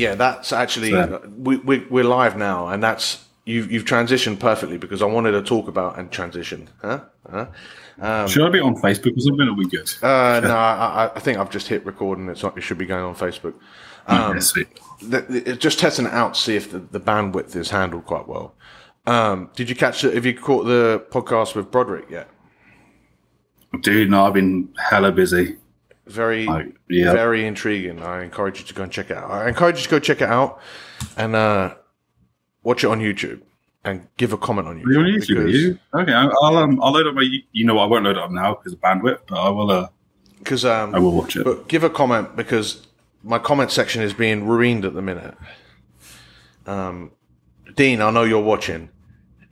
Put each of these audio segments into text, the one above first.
Yeah, that's actually we're live now, and that's you've transitioned perfectly because I wanted to talk about and transition. Should I be on Facebook or something? Or are we good? No, I think I've just hit record, and it should be going on Facebook. Just testing it out to see if the bandwidth is handled quite well. Did you catch it? Have you caught the podcast with Broderick yet? Dude, no, I've been hella busy. Very intriguing. I encourage you to go and check it out. I encourage you to go check it out and watch it on YouTube and give a comment on YouTube. Okay, I'll load up my. You know, I won't load it up now because of bandwidth, but I will. Because I will watch it. But give a comment because my comment section is being ruined at the minute. Dean, I know you're watching.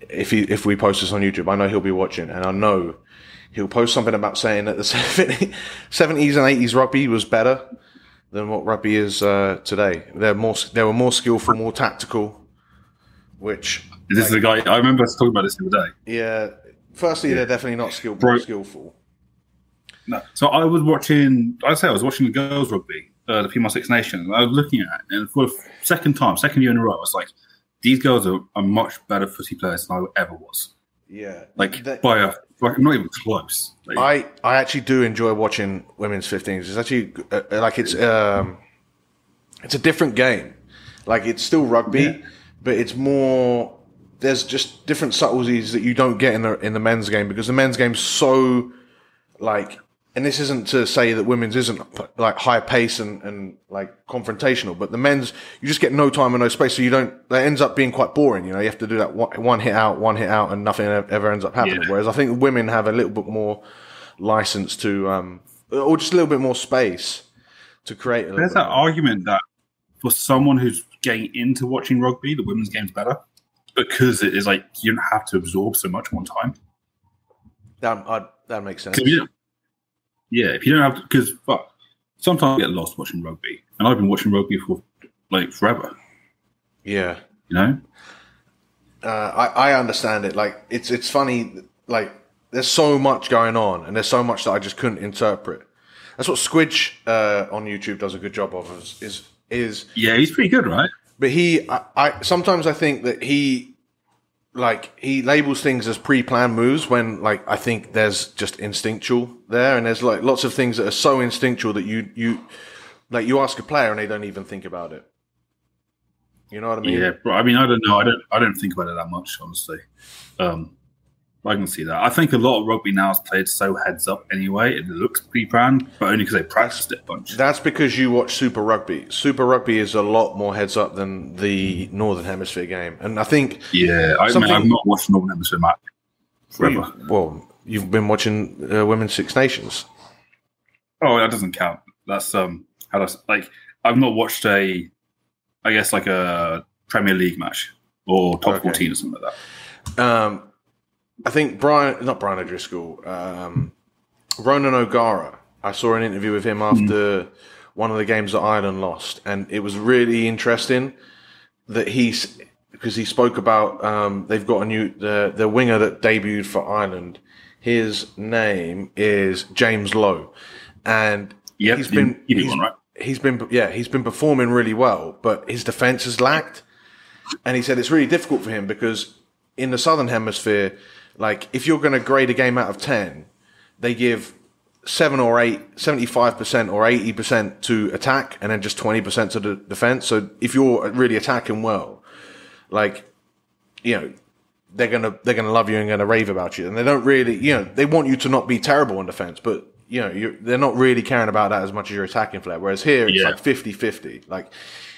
If we post this on YouTube, I know he'll be watching, and I know. He'll post something about saying that the 70s and 80s rugby was better than what rugby is today. They were more skillful, more tactical. This is the guy I remember us talking about this the other day. Yeah. Firstly, they're definitely not skillful. No. So I was watching the girls rugby, the Piedmont Six Nations, and I was looking at it, and for the second year in a row, I was like, these girls are much better footy players than I ever was. Yeah. I'm not even close. I actually do enjoy watching women's 15s. It's actually it's a different game. Like it's still rugby, but it's more. There's just different subtleties that you don't get in the men's game because the men's game's so like. And this isn't to say that women's isn't like high pace and like confrontational, but the men's you just get no time and no space, so you don't. That ends up being quite boring. You know, you have to do that one hit out, and nothing ever ends up happening. Yeah. Whereas I think women have a little bit more license to, or just a little bit more space to create. There's that argument that for someone who's getting into watching rugby, the women's game's better because it is like you don't have to absorb so much one time. That makes sense. Yeah, if you don't have because sometimes I get lost watching rugby, and I've been watching rugby for like forever. Yeah, you know, I understand it. Like it's funny. Like there's so much going on, and there's so much that I just couldn't interpret. That's what Squidge on YouTube does a good job of. Yeah, he's pretty good, right? But I sometimes I think that he labels things as pre-planned moves when, like, I think there's just instinctual there, and there's like lots of things that are so instinctual that you ask a player and they don't even think about it. You know what I mean? Yeah, I mean, I don't know. I don't think about it that much, honestly. I can see that. I think a lot of rugby now is played so heads up anyway. It looks pre-planned, but only because they practiced it a bunch. That's because you watch Super Rugby. Super Rugby is a lot more heads up than the Northern Hemisphere game. And I think... Yeah, I've not watched Northern Hemisphere match forever. You've been watching Women's Six Nations. Oh, that doesn't count. That's... I've not watched a Premier League match or Top 14 or something like that. I think not Brian O'Driscoll, Ronan O'Gara. I saw an interview with him after one of the games that Ireland lost, and it was really interesting that because he spoke about they've got a new the winger that debuted for Ireland. His name is James Lowe, and he's been performing really well, but his defence has lacked, and he said it's really difficult for him because in the Southern Hemisphere. Like, if you're going to grade a game out of 10, they give 7 or 8, 75% or 80% to attack and then just 20% to the defense. So if you're really attacking well, like, you know, they're going to love you and going to rave about you. And they don't really, you know, they want you to not be terrible in defense, but, you know, they're not really caring about that as much as your attacking flair. Whereas here, it's like 50-50. Like,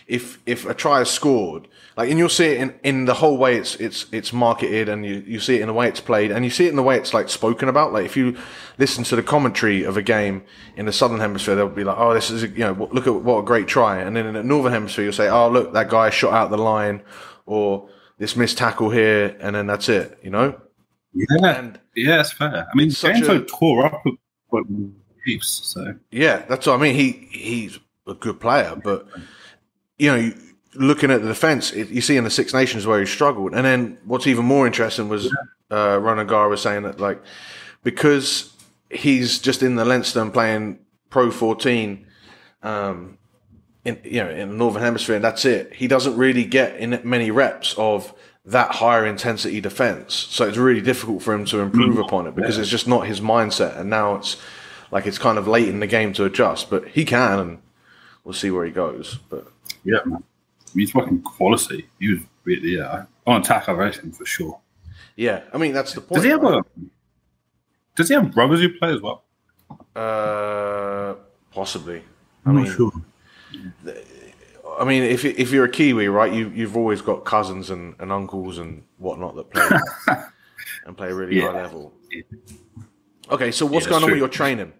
if a try is scored, like, and you'll see it in the whole way it's marketed, and you see it in the way it's played, and you see it in the way it's like spoken about. Like, if you listen to the commentary of a game in the Southern Hemisphere, they'll be like, oh, this is, you know, look at what a great try. And then in the Northern Hemisphere, you'll say, oh, look, that guy shot out the line, or this missed tackle here, and then that's it, you know? Yeah, that's fair. I mean, Sancho tore up with Chiefs, so. Yeah, that's what I mean. He's a good player, but... You know, looking at the defence, you see in the Six Nations where he struggled. And then what's even more interesting was Ronan O'Gara was saying that, like, because he's just in the Leinster and playing Pro 14, in the Northern Hemisphere, and that's it. He doesn't really get in many reps of that higher intensity defense. So it's really difficult for him to improve upon it because it's just not his mindset. And now it's like, it's kind of late in the game to adjust, but he can, and we'll see where he goes. But yeah, man. I mean, he's fucking quality. He was really, on attack, I rate him for sure. Yeah. I mean, that's the point. Does he have, right? Does he have brothers who play as well? Possibly. I'm not sure. I mean, if you're a Kiwi, right, you've always got cousins and uncles and whatnot that play and play really high level. Yeah. Okay, so what's going on with your training?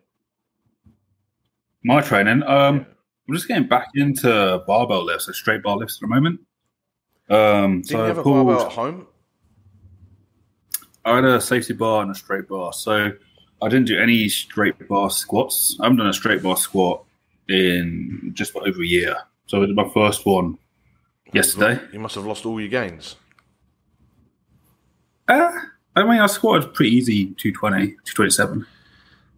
My training? I'm just getting back into barbell lifts, like straight bar lifts at the moment. Did you have a barbell at home? I had a safety bar and a straight bar, so I didn't do any straight bar squats. I haven't done a straight bar squat in just about over a year. So I did my first one yesterday. You must have lost all your gains. I mean, I squatted pretty easy, 220, 227.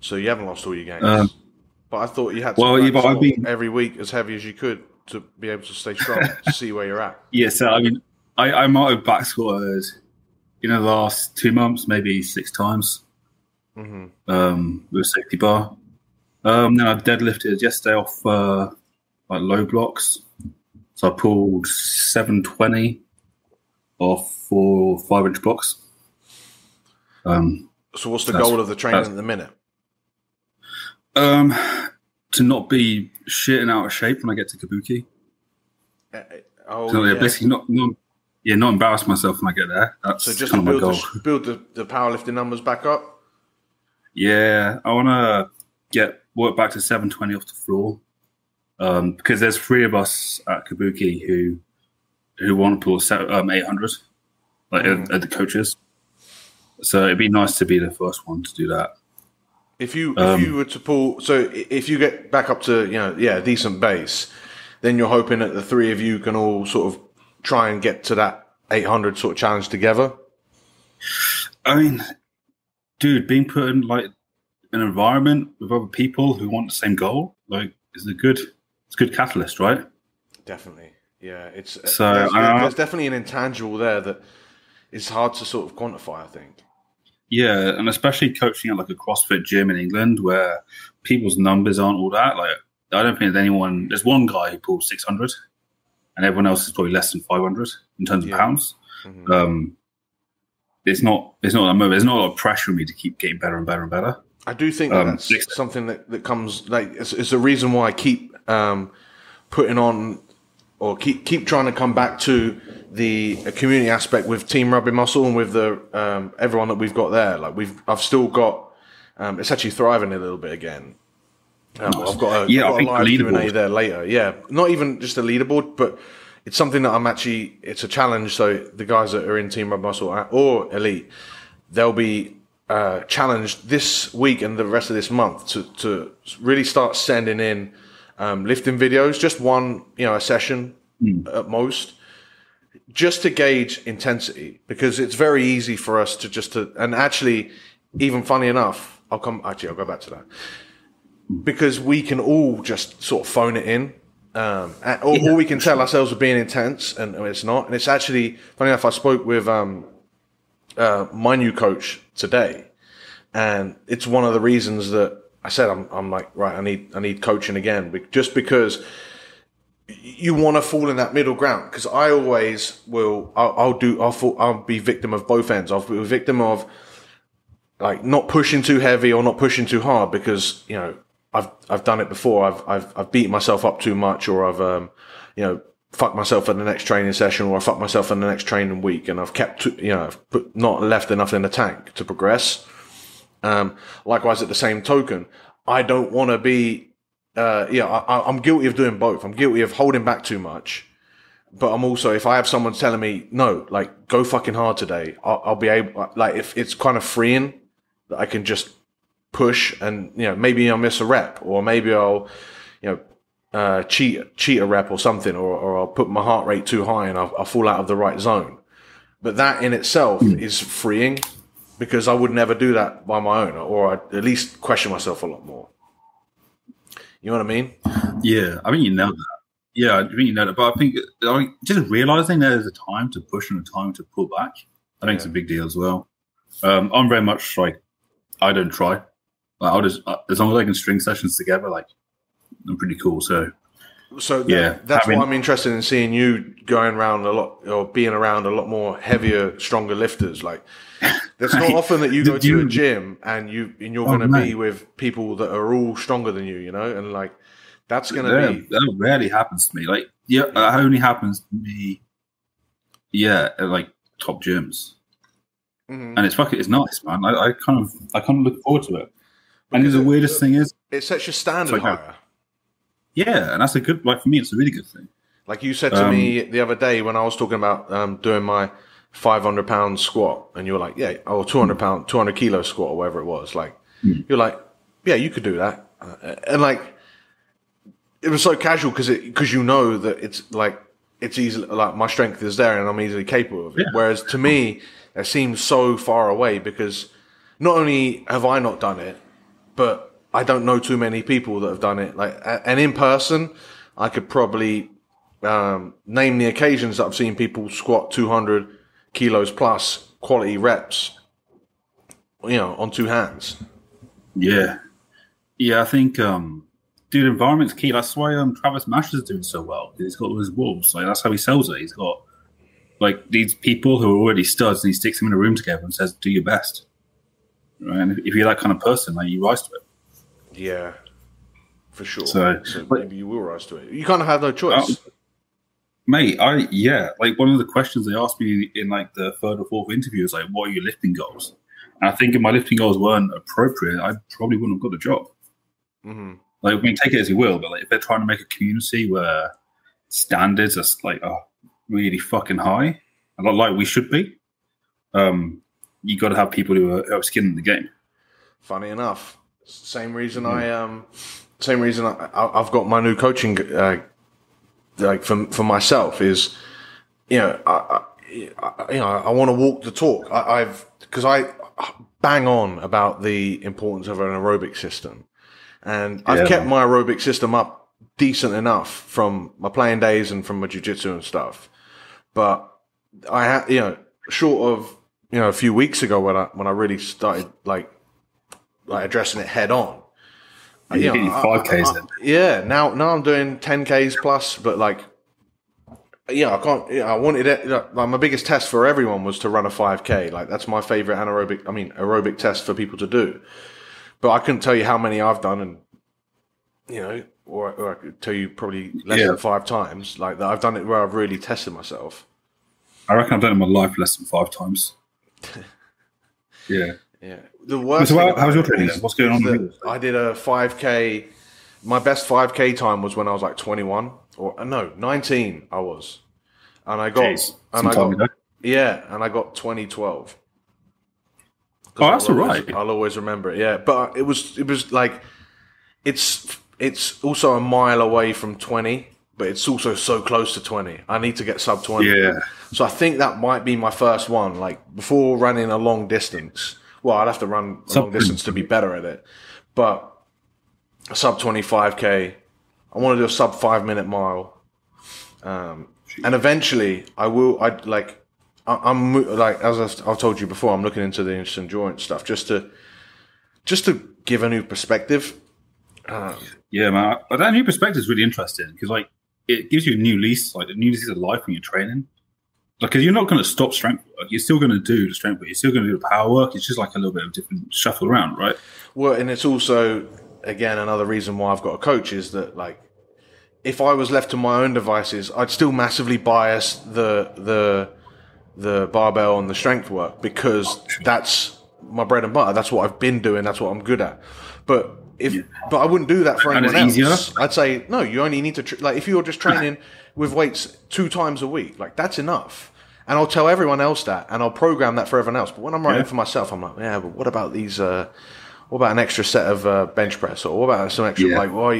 So you haven't lost all your gains. But I thought you had to every week as heavy as you could to be able to stay strong, to see where you're at. Yeah, so I mean, I might have back squatted in the last 2 months, maybe 6 times with a safety bar. Then I deadlifted yesterday off... like low blocks, so I pulled 720 off 4 5-inch blocks. So what's the goal of the training at the minute? To not be shitting out of shape when I get to Kabuki. Basically not embarrass myself when I get there. That's so just kind of my goal. Build the powerlifting numbers back up. Yeah, I want to work back to 720 off the floor. Because there's 3 of us at Kabuki who want to pull 800, like at the coaches. So it'd be nice to be the first one to do that. If you were to pull, so if you get back up to a decent base, then you're hoping that the 3 of you can all sort of try and get to that 800 sort of challenge together. I mean, dude, being put in like an environment with other people who want the same goal, like is a good. It's a good catalyst, right? Definitely. Yeah. It's so there's definitely an intangible there that is hard to sort of quantify, I think. Yeah, and especially coaching at like a CrossFit gym in England where people's numbers aren't all that. Like I don't think there's one guy who pulls 600 and everyone else is probably less than 500 in terms of pounds. Mm-hmm. There's not a lot of pressure on me to keep getting better and better and better. I do think that's something that comes it's the reason why I keep putting on or keep trying to come back to the community aspect with Team Rugby Muscle and with the everyone that we've got there. Like I've still got it's actually thriving a little bit again. I've got a live Q&A there later. Yeah, not even just a leaderboard, but it's something that it's a challenge. So the guys that are in Team Rugby Muscle or Elite, they'll be challenged this week and the rest of this month to really start sending in lifting videos, just one, a session at most, just to gauge intensity, because it's very easy for us to and actually, even funny enough, I'll go back to that, because we can all just sort of phone it in. Or we can tell ourselves we're being intense and it's not. And it's actually funny enough, I spoke with, my new coach today, and it's one of the reasons that I said I'm like, right, I need coaching again, just because you want to fall in that middle ground, because I always will. I'll be victim of both ends. I'll be a victim of like not pushing too heavy or not pushing too hard, because I've done it before. I've beaten myself up too much, or I've fuck myself in the next training session, or I fuck myself in the next training week, and I've kept, not left enough in the tank to progress. Likewise, at the same token, I don't want to be, I'm guilty of doing both. I'm guilty of holding back too much, but I'm also, if I have someone telling me, no, like, go fucking hard today, I'll be able, like, if it's kind of freeing that I can just push and, maybe I'll miss a rep, or maybe I'll, cheat a rep or something, or I'll put my heart rate too high and I'll fall out of the right zone. But that in itself is freeing, because I would never do that by my own, or I'd at least question myself a lot more. You know what I mean? Yeah, I mean, you know that. Yeah, I really know that. But I think just realising there's a time to push and a time to pull back, I think it's a big deal as well. I'm very much like, I don't try. Like, I'll just, as long as I can string sessions together, like, I'm pretty cool. So yeah, that's why I'm interested in seeing you going around a lot or being around a lot more heavier, stronger lifters. Like, it's not often that you go to a gym and you're going to be with people that are all stronger than you, you know, and like, that's going to be... That rarely happens to me. Like, yeah, it only happens to me, yeah, at like top gyms. Mm-hmm. And it's nice, man. I kind of look forward to it. Because and the weirdest thing is... It sets your standard higher. Yeah, and that's a good... Like, for me, it's a really good thing. Like you said to me the other day when I was talking about doing my 500-pound squat, and you were like, yeah, or 200-pound, 200-kilo squat, or whatever it was. Like, you're like, yeah, you could do that. And, like, it was so casual because you know that it's, like, it's easy. Like, my strength is there, and I'm easily capable of it. Yeah. Whereas, to me, it seems so far away because not only have I not done it, but I don't know too many people that have done it. Like, and in person, I could probably name the occasions that I've seen people squat 200 kilos plus quality reps, you know, on two hands. Yeah. Yeah, I think, dude, environment's key. That's why Travis Mash is doing so well. He's got all his wolves. Like, that's how he sells it. He's got, like, these people who are already studs, and he sticks them in a room together and says, do your best. Right? And if you're that kind of person, like, you rise to it. Yeah, for sure. So maybe you will rise to it. You kind of have no choice. Like, one of the questions they asked me in, like, the third or fourth interview is, like, what are your lifting goals? And I think if my lifting goals weren't appropriate, I probably wouldn't have got the job. Mm-hmm. Like, I mean, take it as you will, but, like, if they're trying to make a community where standards are, like, really fucking high, and not like we should be, you got to have people who have skin in the game. Funny enough, same reason I've got my new coaching, like for myself is, you know, I want to walk the talk. Because I bang on about the importance of an aerobic system, and I've kept my aerobic system up decent enough from my playing days and from my jiu-jitsu and stuff. But I had, you know, short of, you know, a few weeks ago when I really started like addressing it head on. You know, 5Ks then. Yeah. Now I'm doing 10Ks plus, but like, yeah, I can't, you know, I wanted it. Like, my biggest test for everyone was to run a 5K. Like, that's my favorite aerobic test for people to do. But I couldn't tell you how many I've done, and, you know, or I could tell you probably less than 5 times. Like, that I've done it where I've really tested myself. I reckon I've done it in my life less than 5 times. Yeah. Yeah. The worst. So how's your training? What's going on? I did a 5K. My best 5K time was when I was like 21 or no, 19. I was, and I got, jeez, and I got, yeah, and I got 2012. Oh, that's all right. I'll always remember it. Yeah, but it was like, it's also a mile away from 20, but it's also so close to 20. I need to get sub 20. Yeah. So I think that might be my first one. Like, before running a long distance. Well, I'd have to run a long distance to be better at it. But a sub 25K. I want to do a sub 5 minute mile. And eventually I will. I'm like, as I've told you before, I'm looking into the endurance stuff just to give a new perspective. Yeah, man. But that new perspective is really interesting because, like, it gives you a new lease, like a new lease of life when you're training. Like, because you're not going to stop strength work. You're still going to do the strength work. You're still going to do the power work. It's just like a little bit of different shuffle around, right? Well, and it's also, again, another reason why I've got a coach is that, like, if I was left to my own devices, I'd still massively bias the barbell and the strength work because that's my bread and butter. That's what I've been doing. That's what I'm good at. But but I wouldn't do that for anyone else. Easier. I'd say, no, you only need to if you're just training with weights 2 times a week, like, that's enough. And I'll tell everyone else that, and I'll program that for everyone else. But when I'm writing for myself, I'm like, yeah, but what about these? What about an extra set of bench press, or what about some extra like? Well,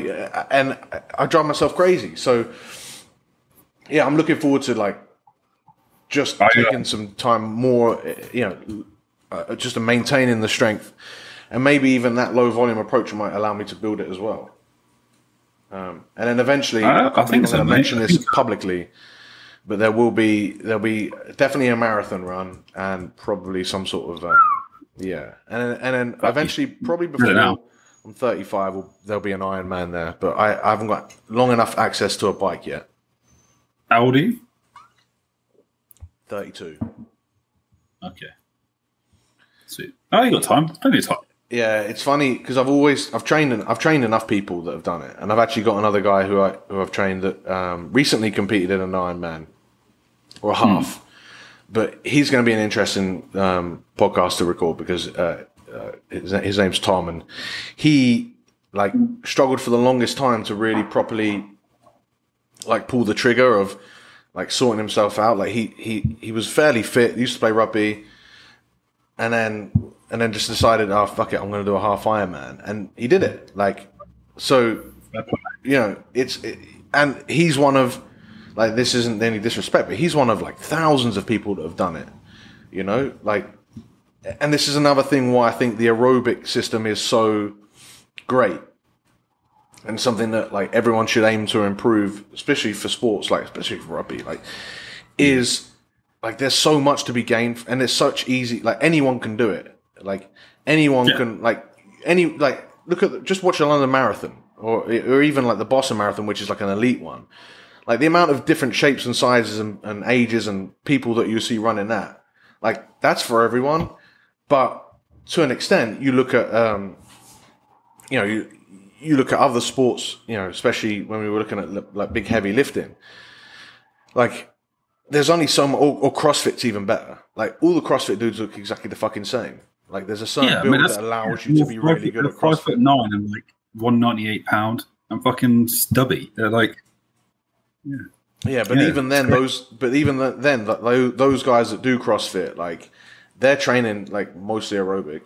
and I drive myself crazy. So yeah, I'm looking forward to like. Just taking some time more, you know, just to maintaining the strength, and maybe even that low volume approach might allow me to build it as well. And then eventually, I think I'm going to mention this publicly, but there'll be definitely a marathon run and probably some sort of and then eventually, probably before I'm 35, there'll be an Ironman there. But I haven't got long enough access to a bike yet. How old are you? 32. Okay. Sweet. Oh, you got time. Plenty of time. Yeah, it's funny because I've trained enough people that have done it, and I've actually got another guy who I've trained that recently competed in an Ironman or a half. But he's going to be an interesting podcast to record because his name's Tom, and he struggled for the longest time to really properly pull the trigger of sorting himself out. He was fairly fit, used to play rugby, and then just decided, oh fuck it, I'm going to do a half Ironman, and he did it. And he's one of. This isn't any disrespect, but he's one of thousands of people that have done it, and this is another thing why I think the aerobic system is so great and something that everyone should aim to improve, especially for sports, especially for rugby, there's so much to be gained, and it's such easy, anyone can do it. Look at, just watch a London marathon or even the Boston marathon, which is an elite one. The amount of different shapes and sizes and ages and people that you see running that, that's for everyone. But to an extent, you look at, you look at other sports, especially when we were looking at big heavy lifting. There's only some, or CrossFit's even better. All the CrossFit dudes look exactly the fucking same. There's a certain build that allows you to be really good at CrossFit. 5'9" and 198 pound. I'm fucking stubby. They're Even then, those guys that do CrossFit, they're training mostly aerobic.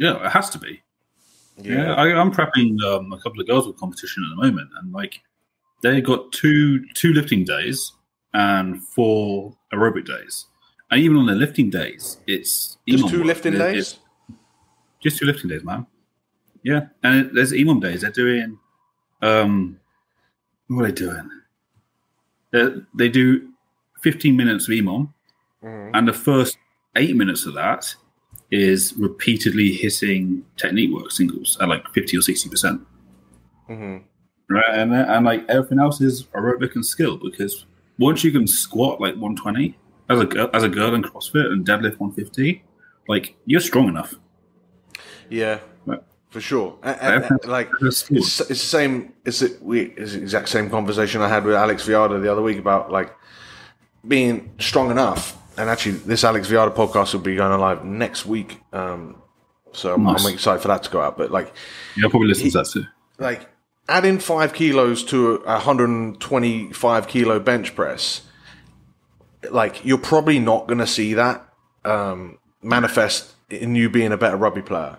Yeah, it has to be. Yeah, I'm prepping a couple of girls with competition at the moment, and they got two lifting days and 4 aerobic days, and even on the lifting days, it's just two lifting days. Just 2 lifting days, man. Yeah, and there's EMOM days. They're doing. What are they doing? They do 15 minutes of EMOM, and the first 8 minutes of that is repeatedly hitting technique work singles at 50 or 60%. Right, and everything else is aerobic and skill, because once you can squat 120 as a girl in CrossFit and deadlift 150, you're strong enough. Yeah. For sure, it's the same. It's the exact same conversation I had with Alex Viada the other week about being strong enough. And actually, this Alex Viada podcast will be going live next week, so nice. I'm excited for that to go out. But I'll probably listen to that too. Adding 5 kilos to a 125 kilo bench press, you're probably not going to see that manifest in you being a better rugby player.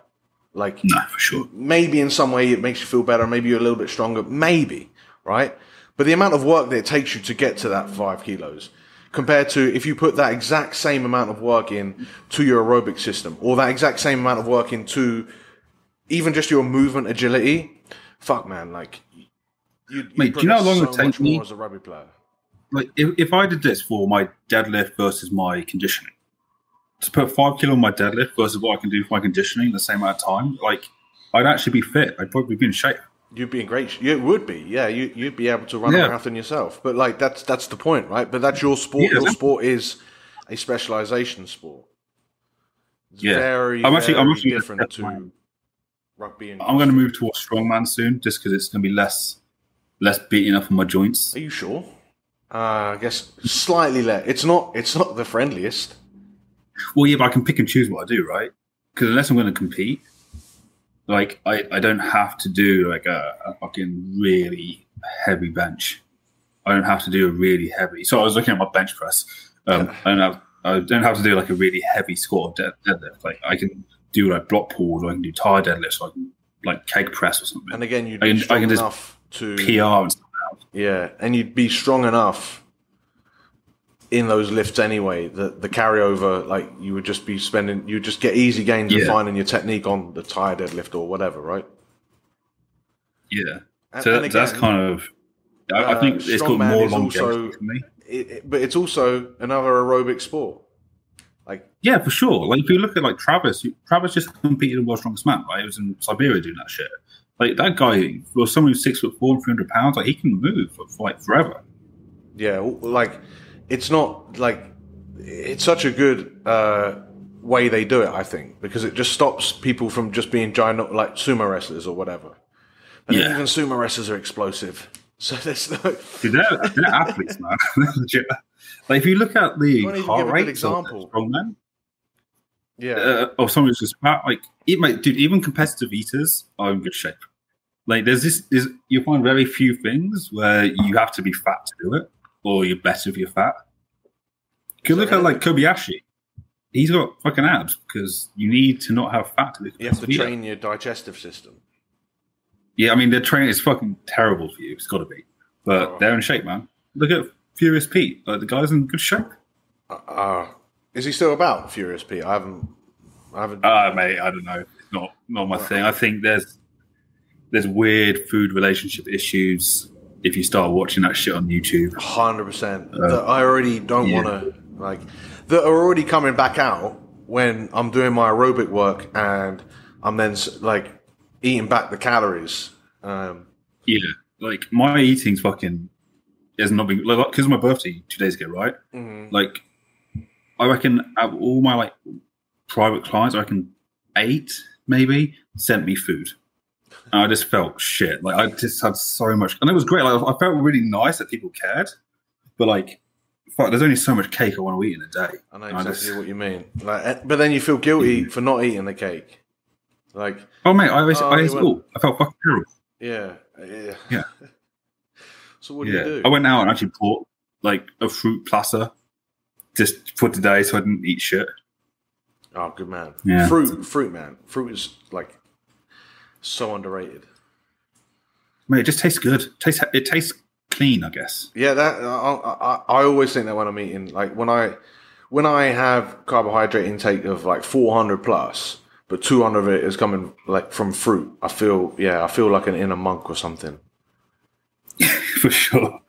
No, for sure. Maybe in some way it makes you feel better. Maybe you're a little bit stronger. Maybe, right? But the amount of work that it takes you to get to that 5 kilos compared to if you put that exact same amount of work in to your aerobic system, or that exact same amount of work into even just your movement agility, fuck, man. Mate, do you know how long it would take me as a rugby player? If I did this for my deadlift versus my conditioning, to put 5 kilo on my deadlift versus what I can do for my conditioning in the same amount of time, I'd actually be fit. I'd probably be in shape. You'd be in great shape. It would be, yeah. You'd be able to run a marathon yourself. But that's the point, right? But that's your sport. Yeah, your sport is a specialization sport. It's very, very different to rugby. And I'm going to move towards strongman soon, just because it's going to be less beating up on my joints. Are you sure? I guess slightly less. It's not the friendliest. Well, yeah, but I can pick and choose what I do, right? Because unless I'm going to compete, I don't have to do a fucking really heavy bench. I don't have to do a really heavy. So I was looking at my bench press. I don't have to do a really heavy squat or deadlift. I can do block pulls, or I can do tire deadlifts, or I can keg press or something. And again, you'd be strong enough to PR and stuff out. Yeah, and you'd be strong enough in those lifts anyway, the carryover, you would just be spending, you just get easy gains and finding your technique on the tire deadlift or whatever, right? Yeah. And again, that's kind of, I think it's got more longevity to me. But it's also another aerobic sport. Like, yeah, for sure. Like, if you look at like Travis just competed in World's Strongest Man, right? He was in Siberia doing that shit. Like, that guy, or someone who's 6'4", 300 pounds, like, he can move for like forever. Yeah, like, it's not like, it's such a good way they do it, I think, because it just stops people from just being giant, like sumo wrestlers or whatever. And yeah, even sumo wrestlers are explosive. So there's no. Dude, they're athletes, man. Like, if you look at the heart rate example, strongman, yeah, or someone who's just fat, like, it might, dude, even competitive eaters are in good shape. Like, there's you find very few things where you have to be fat to do it, or you're better if you're fat. You look at like Kobayashi. He's got fucking abs because you need to not have fat to be. You have to train your digestive system. Yeah, I mean, their training is fucking terrible for you. It's got to be, but they're in shape, man. Look at Furious Pete. Like, the guy's in good shape. Is he still about, Furious Pete? I haven't. Mate, I don't know. It's not my thing. I think there's weird food relationship issues if you start watching that shit on YouTube. 100%. I already don't want to, like, that are already coming back out when I'm doing my aerobic work and I'm then like eating back the calories. Like, my eating's fucking has not been, like, because of my birthday 2 days ago, right? Mm-hmm. Like, I reckon out of all my like private clients, I reckon 8 maybe sent me food. And I just felt shit. Like, I just had so much, and it was great. Like, I felt really nice that people cared, but like, fuck, there's only so much cake I want to eat in a day. I know exactly what you mean. Like, but then you feel guilty for not eating the cake. Like, oh mate, I ate it all. I felt fucking terrible. Yeah. So what do you do? I went out and actually bought like a fruit platter just for today, so I didn't eat shit. Oh, good man. Yeah. Fruit, man. Fruit is like so underrated. Mate, it just tastes good. It tastes clean, I guess. Yeah, that I always think that when I'm eating, like when I have carbohydrate intake of like 400 plus, but 200 of it is coming like from fruit. I feel like an inner monk or something. For sure.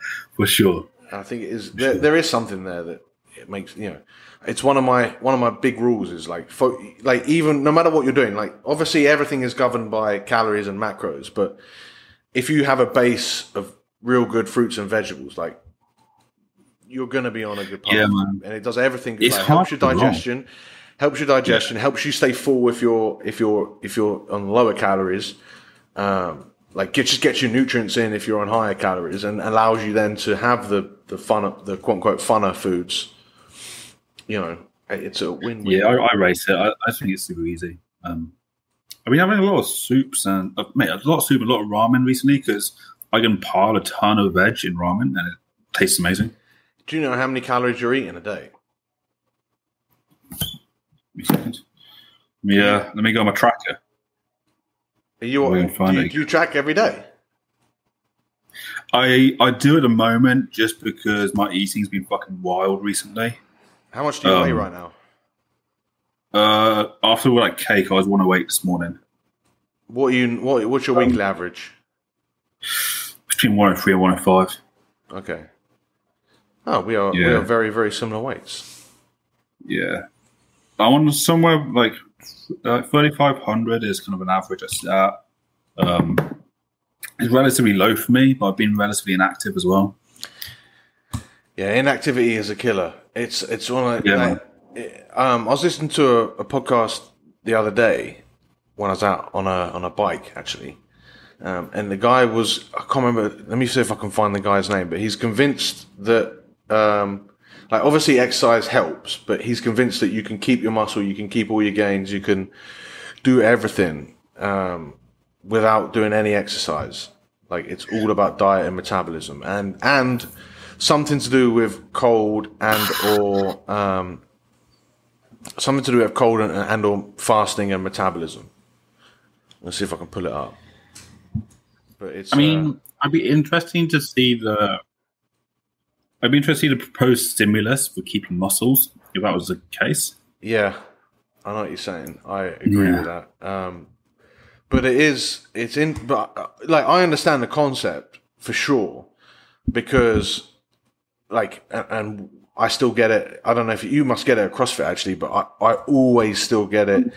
I think it is. There is something there that it makes, you know. It's one of my big rules is like, even no matter what you're doing, like obviously everything is governed by calories and macros, but if you have a base of real good fruits and vegetables, like you're going to be on a good path. Yeah, man. And it does everything. It helps your digestion, helps you stay full if you're on lower calories. Like gets your nutrients in if you're on higher calories, and allows you then to have the quote unquote funner foods. You know, it's a win-win. Yeah, I race it. I think it's super easy. I've been having a lot of soups and a lot of ramen recently because I can pile a ton of veg in ramen and it tastes amazing. Do you know how many calories you're eating a day? Yeah, let me go on my tracker. Do you track every day? I do at the moment just because my eating's been fucking wild recently. How much do you weigh right now? After we had cake, I was 108 this morning. What's your weekly average? Between 103 and 105. Okay. Oh, we are very, very similar weights. Yeah. I want somewhere like 3,500 is kind of an average I sit at. It's relatively low for me, but I've been relatively inactive as well. Yeah, inactivity is a killer. It's one of I was listening to a podcast the other day when I was out on a bike actually. And the guy I can't remember, let me see if I can find the guy's name, but he's convinced that, like obviously exercise helps, but he's convinced that you can keep your muscle, you can keep all your gains, you can do everything, without doing any exercise. Like it's all about diet and metabolism and something to do with cold and or fasting and metabolism. Let's see if I can pull it up. But I'd be interesting to see I'd be interested in the proposed stimulus for keeping muscles, if that was the case. Yeah, I know what you're saying. I agree with that. But it is, it's in, but like, I understand the concept for sure, because like, and I still get it. I don't know if you must get it at CrossFit actually, but I always still get it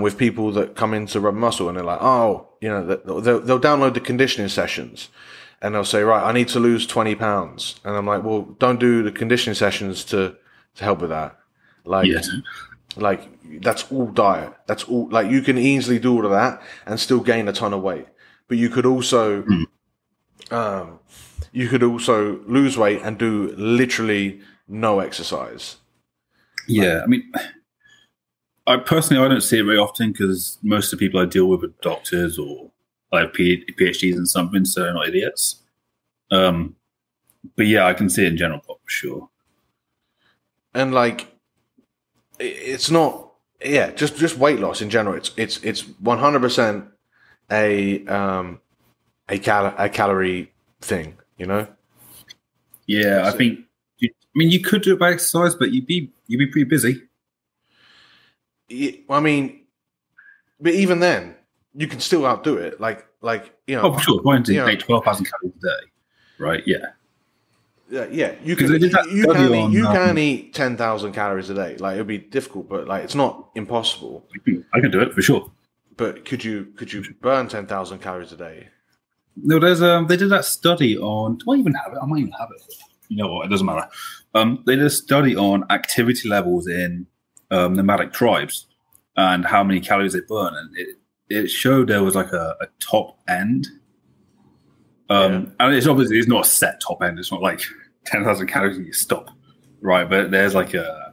with people that come into Rub Muscle and they're like, oh, you know, they'll download the conditioning sessions and they'll say, right, I need to lose 20 pounds. And I'm like, well, don't do the conditioning sessions to help with that. Like, yes. Like, that's all diet. That's all. Like, you can easily do all of that and still gain a ton of weight. But you could also, you could also lose weight and do literally no exercise. Yeah, I mean, I personally, I don't see it very often because most of the people I deal with are doctors or I have PhDs in something, so they're not idiots. But yeah, I can see it in general pop for sure. And like, it's not, yeah, just weight loss in general. It's 100% a calorie thing, you know? Yeah, I think, you could do it by exercise, but you'd be pretty busy. Yeah, I mean, but even then, you can still outdo it. Like, you know. Oh, for sure. Why don't you take 12,000 calories a day? Right, yeah. Yeah, you can eat 10,000 calories a day. Like, it'd be difficult, but like, it's not impossible. I can do it for sure. But could you burn 10,000 calories a day? No, there's they did that study on. Do I even have it? I might even have it. You know what? It doesn't matter. They did a study on activity levels in nomadic tribes and how many calories they burn, and it showed there was like a top end. And it's obviously, it's not a set top end. It's not like 10,000 calories and you stop, right? But there's like a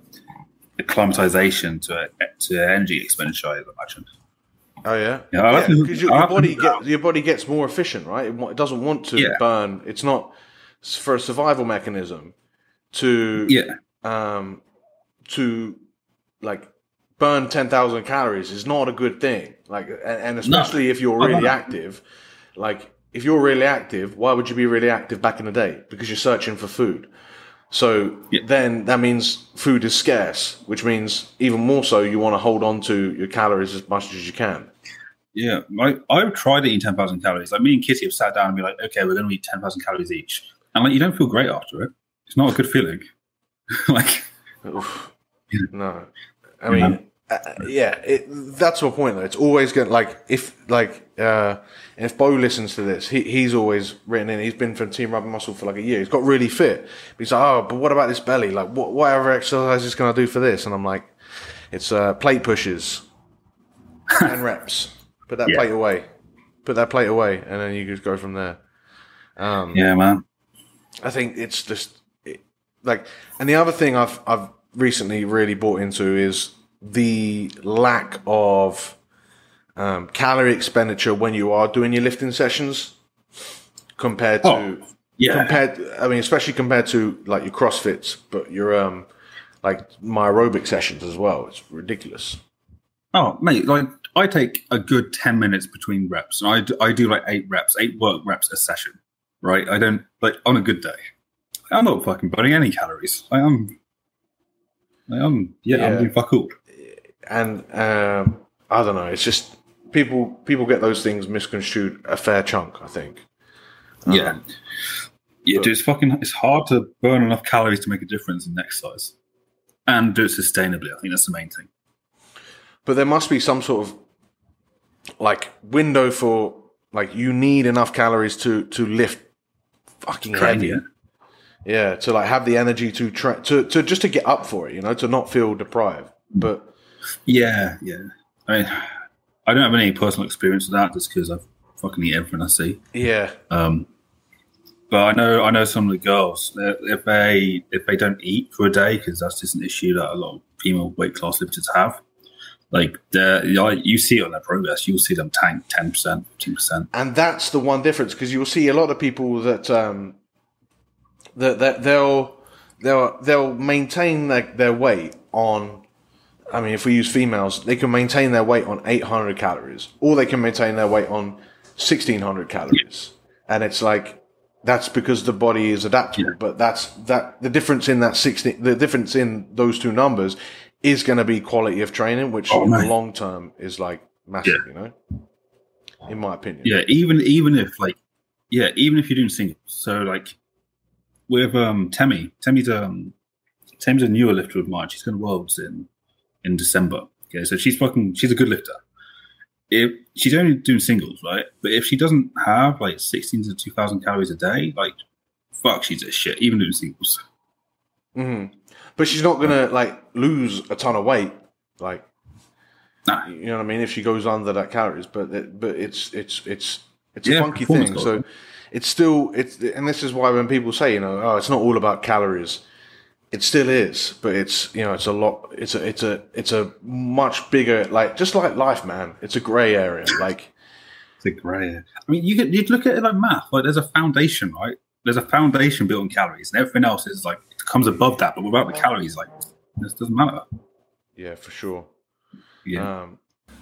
acclimatization to energy expenditure, I imagine. Oh, yeah? Yeah, because your body gets more efficient, right? It doesn't want to burn. It's not for a survival mechanism to like burn 10,000 calories is not a good thing. Like, and especially if you're really active, like... If you're really active, why would you be really active back in the day? Because you're searching for food. So then that means food is scarce, which means even more so you want to hold on to your calories as much as you can. Yeah, I've tried eating 10,000 calories. Like, me and Kitty have sat down and be like, okay, we're going to eat 10,000 calories each. And like, you don't feel great after it. It's not a good feeling. Like, oof. No. I mean... Yeah. That's my point though. It's always going, like, if Bo listens to this, he's always written in. He's been from Team Rugby Muscle for like a year. He's got really fit. But he's like, oh, but what about this belly? Like, whatever exercises can I do for this? And I'm like, it's plate pushes and reps. Put that plate away. Put that plate away, and then you just go from there. Yeah, man. I think it's just like, and the other thing I've recently really bought into is the lack of calorie expenditure when you are doing your lifting sessions compared to like your CrossFits, but your like my aerobic sessions as well. It's ridiculous. Oh mate, like I take a good 10 minutes between reps, and I do like 8 work reps a session, right? I don't, like, on a good day I'm not fucking burning any calories. I'm doing fuck all. And I don't know. It's just people get those things misconstrued a fair chunk, I think. Dude, it's hard to burn enough calories to make a difference in exercise and do it sustainably. I think that's the main thing. But there must be some sort of like window for like you need enough calories to lift fucking heavy. Yeah, to like have the energy to just to get up for it, you know, to not feel deprived. But yeah. I mean, I don't have any personal experience with that just because I fucking eat everything I see. Yeah. But I know some of the girls, if they don't eat for a day, because that's just an issue that a lot of female weight class lifters have. Like, you see it on their progress, you'll see them tank 10%, 15%. And that's the one difference, because you'll see a lot of people that that they'll maintain their weight on. I mean, if we use females, they can maintain their weight on 800 calories, or they can maintain their weight on 1,600 calories, and it's like that's because the body is adaptable. Yeah. But the difference in the difference in those two numbers is going to be quality of training, which long term is like massive. Yeah. You know, in my opinion. Yeah, even if you're doing singles. So like with Temi, Temi's a newer lifter of mine. She's going to Worlds in December. Okay, so she's a good lifter. If she's only doing singles, right? But if she doesn't have like 1,600 to 2,000 calories a day, like fuck, she's a shit. Even doing singles. Mm-hmm. But she's not gonna like lose a ton of weight, like nah. You know what I mean. If she goes under that calories, but it's a funky thing. Goal. So it's still and this is why when people say it's not all about calories, it still is. But it's a much bigger just like life, man. It's a grey area. Like it's a grey area. I mean, you'd look at it like math. Like there's a foundation, right? There's a foundation built on calories, and everything else is like. Comes above that, but without the calories, like this doesn't matter. Yeah, for sure. Yeah.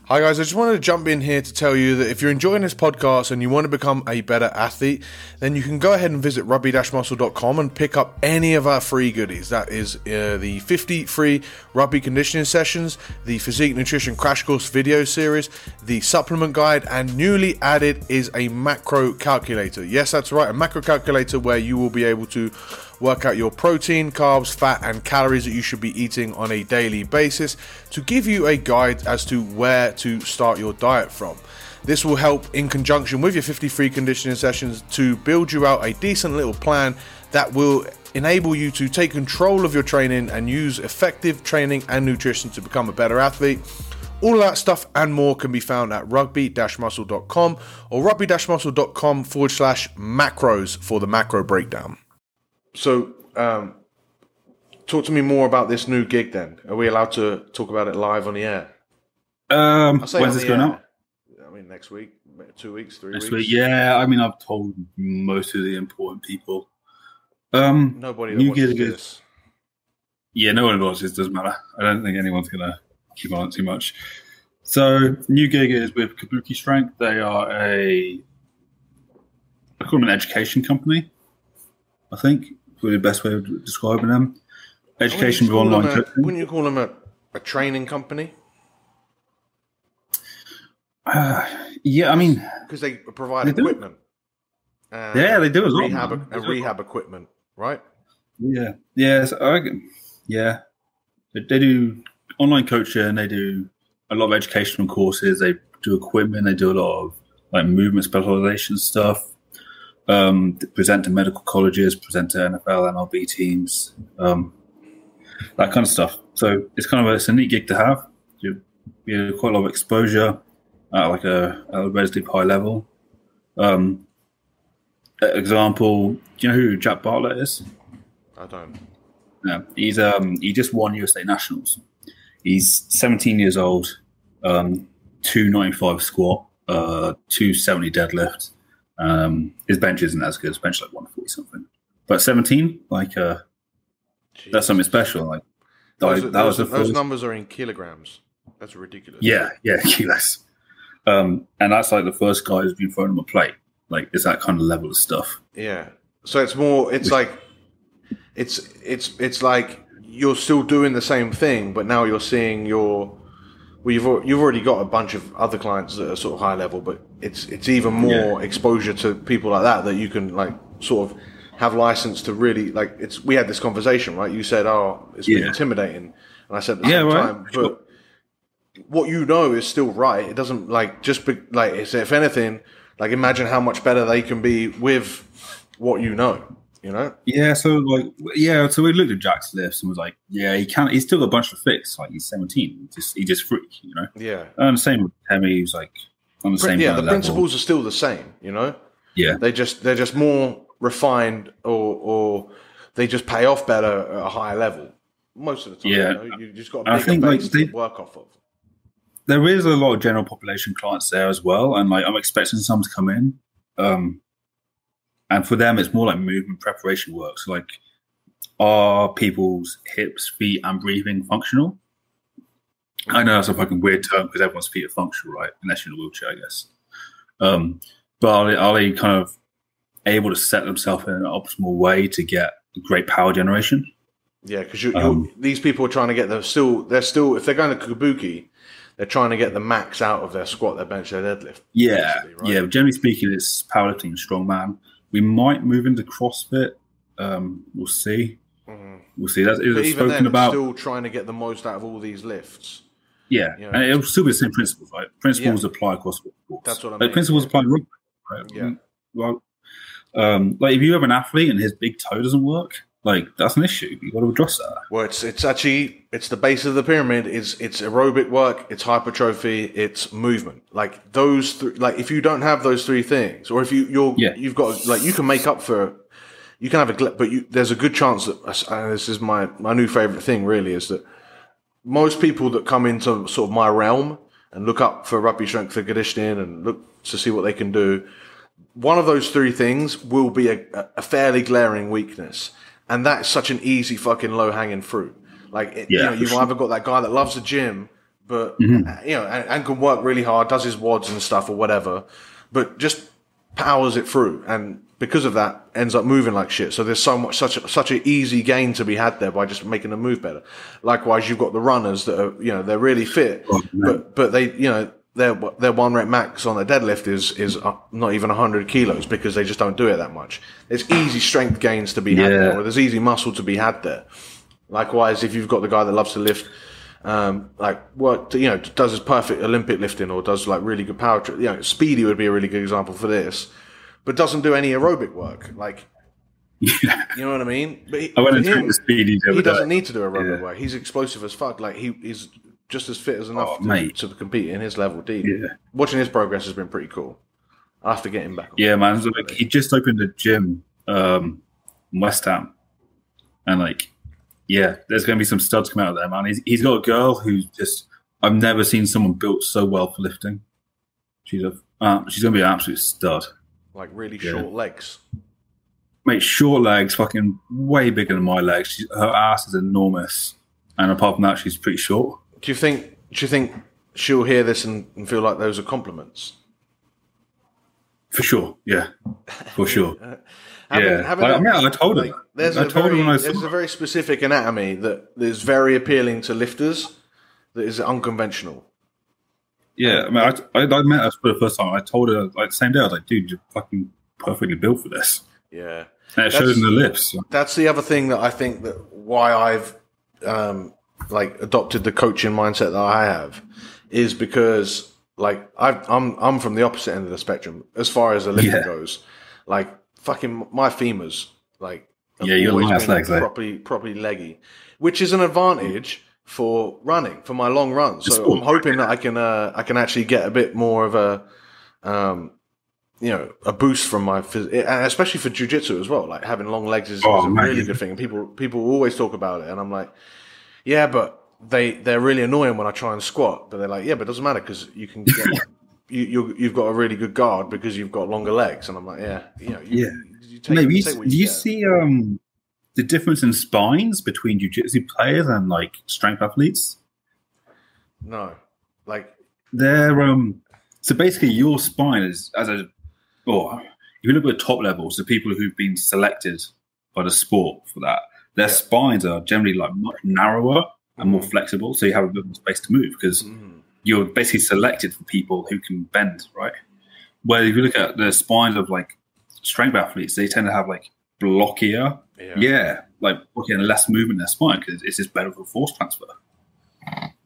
Hi guys, I just wanted to jump in here to tell you that if you're enjoying this podcast and you want to become a better athlete, then you can go ahead and visit rugby-muscle.com and pick up any of our free goodies. That is the 50 free rugby conditioning sessions, the physique nutrition crash course video series, the supplement guide, and newly added is a macro calculator. Yes, that's right, a macro calculator where you will be able to work out your protein, carbs, fat, and calories that you should be eating on a daily basis to give you a guide as to where to start your diet from. This will help in conjunction with your 50 free conditioning sessions to build you out a decent little plan that will enable you to take control of your training and use effective training and nutrition to become a better athlete. All that stuff and more can be found at rugby-muscle.com or rugby-muscle.com/macros for the macro breakdown. So, talk to me more about this new gig then. Are we allowed to talk about it live on the air? When's this going out? I mean, next week, 2 weeks, 3 weeks. Next week, yeah. I mean, I've told most of the important people. Nobody that watches this. Yeah, no one watches. Doesn't matter. I don't think anyone's going to keep on it too much. So, new gig is with Kabuki Strength. They are I call them an education company, I think. Probably the best way of describing them. Education with online coaching. Wouldn't you call them a training company? Yeah, I mean... Because they provide equipment. Yeah, they do a lot. Rehab equipment, right? Yeah. Yeah. So yeah. They do online coaching. They do a lot of educational courses. They do equipment. They do a lot of like movement specialization stuff. Present to medical colleges, present to NFL, MLB teams, that kind of stuff. So it's a neat gig to have. You get quite a lot of exposure at a relatively high level. Example, do you know who Jack Bartlett is? I don't. No, he's he just won USA Nationals. He's 17 years old, 295 squat, 270 deadlift. His bench isn't as good. His bench like 140 something, but 17, that's something special. Like those numbers are in kilograms. That's ridiculous. Yeah, kilos. And that's like the first guy who's been thrown on a plate. Like it's that kind of level of stuff. Yeah. So it's more. It's like you're still doing the same thing, but now you're seeing your. Well, you've already got a bunch of other clients that are sort of high level, but it's even more exposure to people like that you can sort of have license to really it's. We had this conversation, right? You said, "Oh, it's been intimidating," and I said, "At the same time," but what you know is still right. It doesn't if anything, imagine how much better they can be with what you know. You know? Yeah, so we looked at Jack's lifts and was like, yeah, he can't. He's still got a bunch to fix. Like he's 17. He's just freak, you know. Yeah. And same with Temi. He's on the same. Yeah, the principles level. Are still the same, you know. Yeah. They're just more refined, or they just pay off better at a higher level most of the time. Yeah. You know? You just got a big base to work off of. There is a lot of general population clients there as well, and I'm expecting some to come in. And for them, it's more like movement preparation work. So, are people's hips, feet, and breathing functional? I know that's a fucking weird term because everyone's feet are functional, right? Unless you're in a wheelchair, I guess. But are they kind of able to set themselves in an optimal way to get great power generation? Yeah, because these people are trying to get them. If they're going to Kabuki, they're trying to get the max out of their squat, their bench, their deadlift. Yeah, right? Yeah. Generally speaking, it's powerlifting, strongman. We might move into CrossFit. We'll see. Mm. We'll see. That's, it was even spoken then, about. Still trying to get the most out of all these lifts. Yeah, you know, and it'll still be the same principles, right? Principles apply across sports. That's what I mean. Like, principles apply in rugby, right? Yeah. Well, like if you have an athlete and his big toe doesn't work, like that's an issue. You've got to address that. Well, it's actually the base of the pyramid. It's aerobic work, it's hypertrophy, it's movement. Like those three. Like if you don't have those three things, or if you've got like you can make up for. You can have a glitch, but there's a good chance that this is my new favorite thing. Really, is that most people that come into sort of my realm and look up for rugby strength and conditioning and look to see what they can do, one of those three things will be a fairly glaring weakness, and that's such an easy fucking low hanging fruit. Like you've either got that guy that loves the gym, but and can work really hard, does his wads and stuff or whatever, but just powers it through and. Because of that, ends up moving like shit. So there's such an easy gain to be had there by just making them move better. Likewise, you've got the runners that are, you know, they're really fit, but they, you know, their one rep max on a deadlift is not even 100 kilos because they just don't do it that much. There's easy strength gains to be had there, or there's easy muscle to be had there. Likewise, if you've got the guy that loves to lift, does his perfect Olympic lifting or does like really good power, you know, Speedy would be a really good example for this. But doesn't do any aerobic work, like you know what I mean. But he doesn't need to do aerobic work. He's explosive as fuck. Like he's just as fit as enough to compete in his level D. Yeah. Watching his progress has been pretty cool. I have to get him back. Yeah, man. So, like, he just opened a gym in West Ham, and there's going to be some studs come out of there, man. He's got a girl who's just I've never seen someone built so well for lifting. She's going to be an absolute stud. Like really short legs. Mate, short legs, fucking way bigger than my legs. Her ass is enormous. And apart from that, she's pretty short. Do you think she'll hear this and feel like those are compliments? For sure, yeah. For sure. I told her. Like, there's a very specific anatomy that is very appealing to lifters that is unconventional. Yeah, I mean, I met her for the first time. I told her, like, the same day, I was like, dude, you're fucking perfectly built for this. Yeah. And it shows in the lips. That's the other thing that I think that why I've, adopted the coaching mindset that I have is because, like, I'm from the opposite end of the spectrum as far as the lifting goes. Like, fucking my femurs, like, your last legs, properly leggy, which is an advantage. For running, for my long runs, so I'm hoping that I can actually get a bit more of a boost from my and especially for jiu-jitsu as well. Like having long legs is a really good thing. And people always talk about it, and I'm like, yeah, but they're really annoying when I try and squat. But they're like, yeah, but it doesn't matter because you can get you've got a really good guard because you've got longer legs. And I'm like, do you see the difference in spines between jiu-jitsu players and like strength athletes? No, like they're so basically your spine is if you look at the top level, so people who've been selected by the sport for that, their spines are generally like much narrower and more flexible, so you have a bit more space to move because you're basically selected for people who can bend, right? Where if you look at the spines of like strength athletes, they tend to have like blockier. Less movement in their spine because it's just better for force transfer.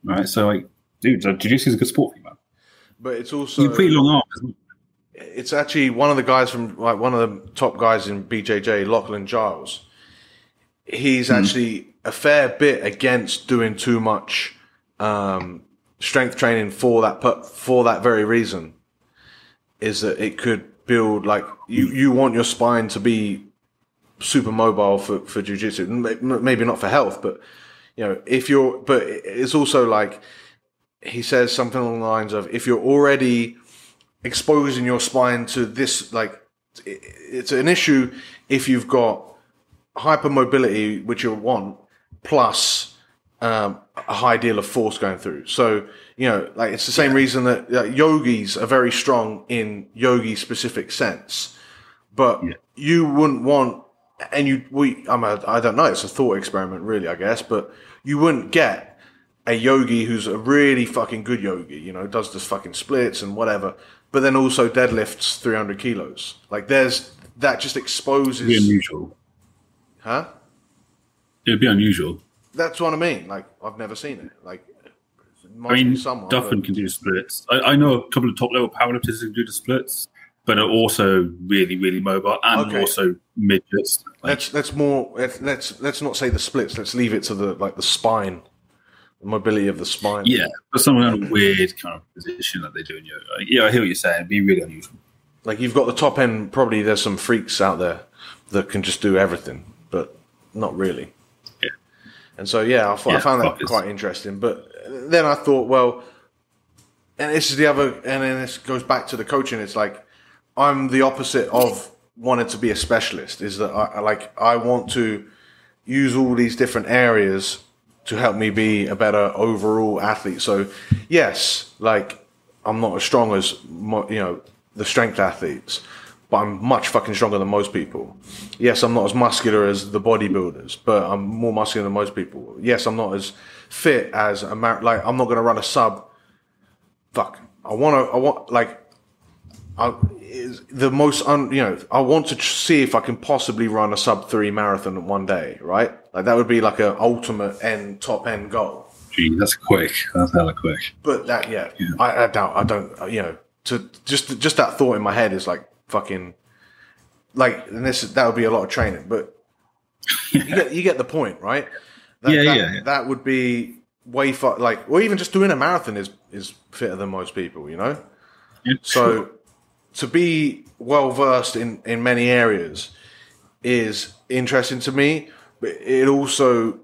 Right, so like, dude, jiu-jitsu is a good sport for you, man. But it's also you're pretty long arms, isn't it? It's actually one of the guys from like one of the top guys in BJJ, Lachlan Giles. He's actually a fair bit against doing too much strength training for that very reason. Is that it could build like you want your spine to be super mobile for jiu-jitsu, maybe not for health, but you know, but it's also like he says something along the lines of if you're already exposing your spine to this, like it's an issue if you've got hypermobility, which you'll want, plus a high deal of force going through. So, you know, like it's the same reason that yogis are very strong in yogi specific sense, but you wouldn't want. And I don't know. It's a thought experiment, really, I guess. But you wouldn't get a yogi who's a really fucking good yogi, you know, does this fucking splits and whatever, but then also deadlifts 300 kilos. Like, there's that just exposes. It'd be unusual. Huh? It'd be usual. That's what I mean. Like, I've never seen it. Like, I mean, Duffin can do splits. I know a couple of top level powerlifters who can do the splits, but are also really, really mobile and also midgets. Like, that's more. Let's not say the splits. Let's leave it to the like the spine, the mobility of the spine. Yeah, but someone in a weird kind of position that they do in yoga. Yeah, I hear what you're saying. It'd be really unusual. Like, you've got the top end. Probably there's some freaks out there that can just do everything, but not really. And so, yeah, I found that quite interesting. But then I thought, well, and this is the other, and then this goes back to the coaching. It's like, I'm the opposite of wanting to be a specialist, is that I want to use all these different areas to help me be a better overall athlete. So, yes, like, I'm not as strong as, you know, the strength athletes, but I'm much fucking stronger than most people. Yes, I'm not as muscular as the bodybuilders, but I'm more muscular than most people. Yes, I'm not as fit as a like, I'm not going to run a sub. Fuck. I want to see if I can possibly run a sub 3 marathon in one day, right? Like, that would be like an ultimate end, top end goal. Gee, that's quick. That's hella quick. But that, yeah. I don't, you know, to just that thought in my head is like, fucking, like, and that would be a lot of training, but you get the point, right? That would be way far, like, or even just doing a marathon is fitter than most people, you know. Yeah, so sure. To be well versed in many areas is interesting to me, but it also,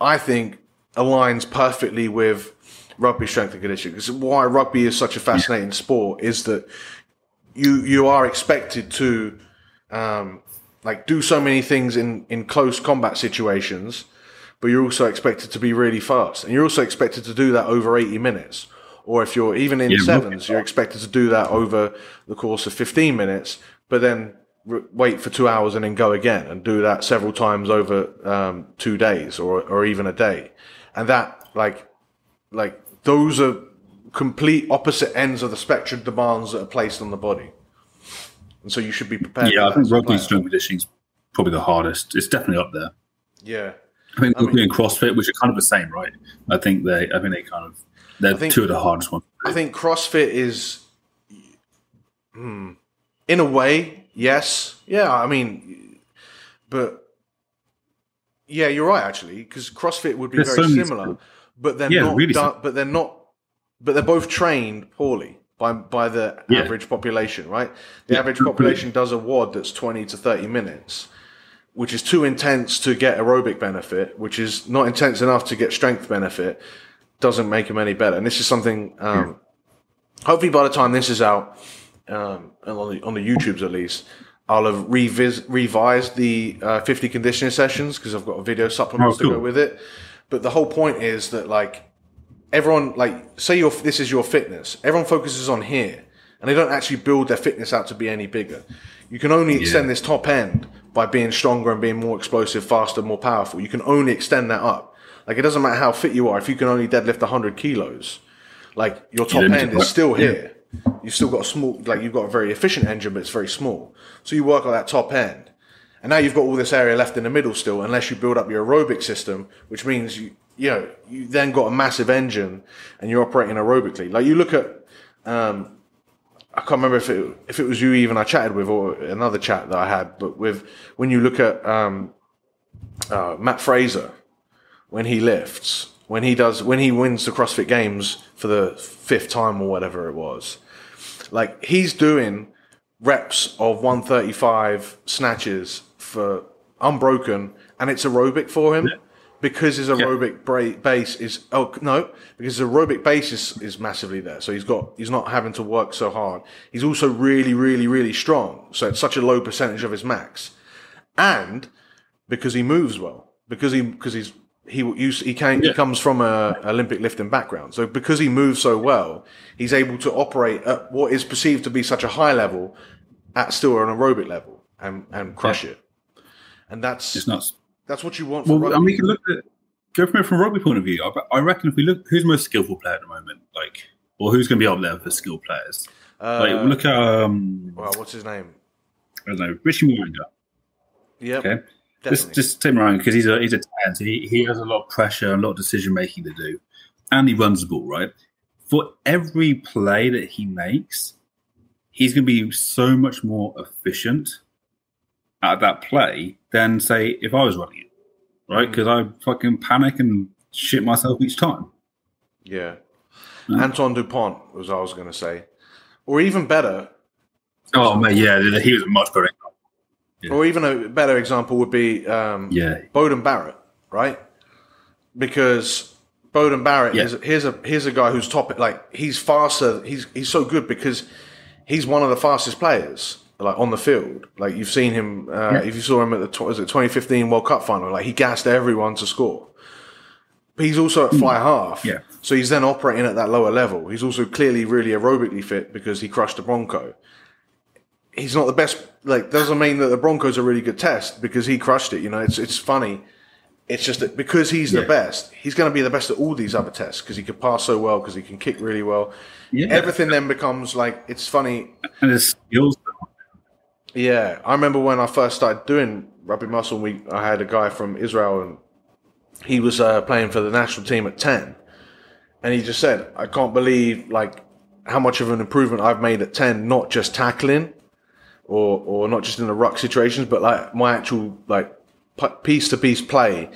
I think, aligns perfectly with rugby strength and conditioning, because why rugby is such a fascinating sport is that. You are expected to like do so many things in close combat situations, but you're also expected to be really fast, and you're also expected to do that over 80 minutes. Or if you're even in sevens, you're expected to do that over the course of 15 minutes, but then wait for 2 hours and then go again and do that several times over 2 days or even a day. And that like those are complete opposite ends of the spectrum demands that are placed on the body, and so you should be prepared. Yeah, I think rugby strength conditioning is probably the hardest. It's definitely up there. Yeah, I think rugby and CrossFit, which are kind of the same, right? I think they're two of the hardest ones. I think CrossFit is, in a way, yes, yeah. I mean, but yeah, you're right actually, because CrossFit would be very similar, but they're not. But they're not. But they're both trained poorly by the average population, right? The average population does a WOD that's 20 to 30 minutes, which is too intense to get aerobic benefit, which is not intense enough to get strength benefit, doesn't make them any better. And this is something, hopefully by the time this is out, on the YouTubes at least, I'll have revised the 50 conditioning sessions, because I've got a video supplements to go with it. But the whole point is that, like, everyone, like, say this is your fitness. Everyone focuses on here, and they don't actually build their fitness out to be any bigger. You can only extend this top end by being stronger and being more explosive, faster, more powerful. You can only extend that up. Like, it doesn't matter how fit you are. If you can only deadlift 100 kilos, like, your top end is still here. You've still got a small, like, you've got a very efficient engine, but it's very small. So you work on that top end. And now you've got all this area left in the middle still, unless you build up your aerobic system, which means you then got a massive engine and you're operating aerobically. Like, you look at, I can't remember if it was you even I chatted with, or another chat that I had, but when you look at Matt Fraser, when he lifts, when he wins the CrossFit Games for the 5th time or whatever it was, like, he's doing reps of 135 snatches for unbroken, and it's aerobic for him. Yeah. Because his aerobic base is massively there. So he's not having to work so hard. He's also really, really, really strong. So it's such a low percentage of his max, and because he moves well, he comes from a Olympic lifting background. So because he moves so well, he's able to operate at what is perceived to be such a high level at still an aerobic level and crush it. And that's it's nuts. That's what you want. Well, rugby. And we can look at Go from it from a rugby point of view. I reckon if we look, who's the most skillful player at the moment, like, or who's going to be up there for skilled players? Like, look at well, what's his name? I don't know, Richie Moringa. Yeah. Okay. Just Tim Ryan, because he's a 10, so he has a lot of pressure and a lot of decision making to do, and he runs the ball right. For every play that he makes, he's going to be so much more efficient at that play than say if I was running it. Right, because I fucking panic and shit myself each time. Yeah. Antoine Dupont was what I was going to say. Or even better. Oh, mate, yeah, he was a much better example. Yeah. Or even a better example would be Beauden Barrett, right? Because Beauden Barrett is here's a guy who's top, like, he's faster. He's so good because he's one of the fastest players, like, on the field. Like, you've seen him, if you saw him at the 2015 World Cup final, like, he gassed everyone to score. But he's also at fly half. Yeah. So he's then operating at that lower level. He's also clearly really aerobically fit because he crushed the Bronco. He's not the best, like, doesn't mean that the Bronco's a really good test because he crushed it. You know, it's funny. It's just that because he's the best, he's going to be the best at all these other tests because he can pass so well, because he can kick really well. Yeah. Everything then becomes, like, it's funny. And his skills. Yeah, I remember when I first started doing Rugby Muscle, I had a guy from Israel, and he was playing for the national team at 10. And he just said, I can't believe, like, how much of an improvement I've made at 10, not just tackling or not just in the ruck situations, but, like, my actual, like, piece-to-piece play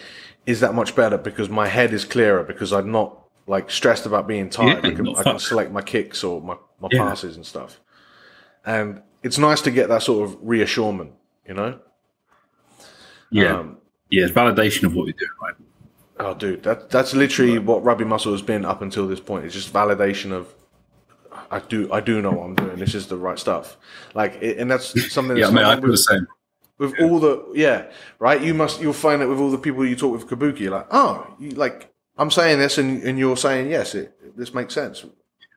is that much better because my head is clearer because I'm not, like, stressed about being tired. Yeah, I can select my kicks or my passes and stuff. And it's nice to get that sort of reassurement, you know? Yeah. It's validation of what we do, right? Oh, dude, that's literally what Rugby Muscle has been up until this point. It's just validation of, I do know what I'm doing. This is the right stuff. Like, and that's something that's... yeah, I feel the same. With all the... yeah, right? You'll find that with all the people you talk with Kabuki, you're like, I'm saying this, and you're saying, yes, this makes sense.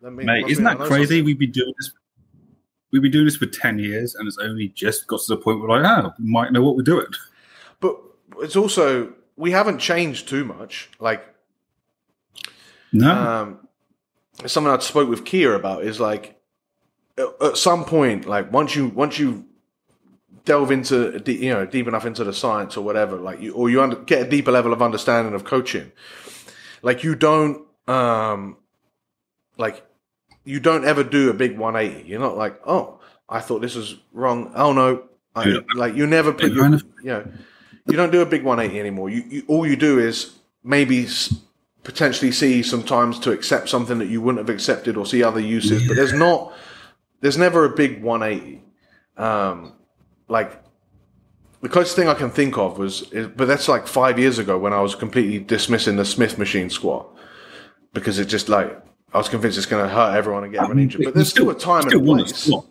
Mate, isn't that crazy? Something. We've been doing this... We've been doing this for 10 years, and it's only just got to the point where we're like, we might know what we're doing. But it's also, we haven't changed too much. Like, no. Something I spoke with Kia about is, like, at some point, like, once you delve into, deep enough into the science or whatever, like, you get a deeper level of understanding of coaching. Like, you don't, you don't ever do a big 180. You're not like, oh, I thought this was wrong. Oh no, like you never put your, you don't do a big 180 anymore. You all you do is maybe potentially see sometimes to accept something that you wouldn't have accepted or see other uses, but there's never a big 180. Like the closest thing I can think of was, but that's like 5 years ago when I was completely dismissing the Smith machine squat because it just like. I was convinced it's going to hurt everyone and get everyone injured, but there's still a time and place. And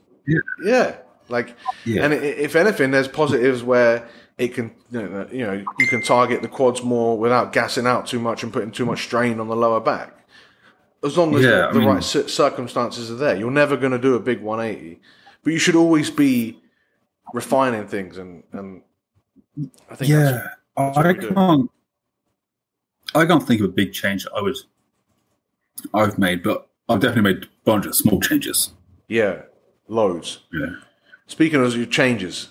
if anything, there's positives where it can, you can target the quads more without gassing out too much and putting too much strain on the lower back. As long as right circumstances are there, you're never going to do a big 180, but you should always be refining things. And I think that's what we do. I can't think of a big change that I've made, but I've definitely made a bunch of small changes. Yeah, loads. Yeah. Speaking of your changes,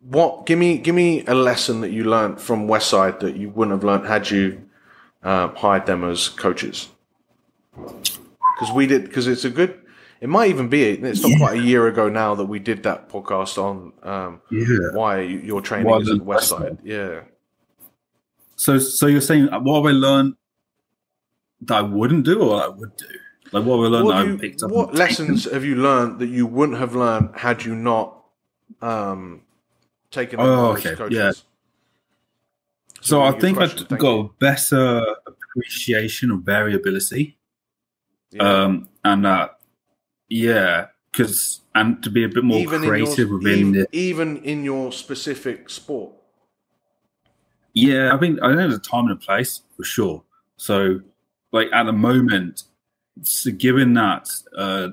what? Give me a lesson that you learned from Westside that you wouldn't have learned had you hired them as coaches. Because it's a good. It might even be. It's not quite a year ago now that we did that podcast on why your training is at Westside. Yeah. So you're saying what have I learned? That I wouldn't do or I would do? Like, what have I learned that I picked up? What lessons have you learned that you wouldn't have learned had you not taken those coaches? Yeah. So I think I've got a better appreciation of variability. Yeah. And to be a bit more creative even in your specific sport. Yeah, I mean, I know there's a time and a place, for sure. So, like, at the moment, so given that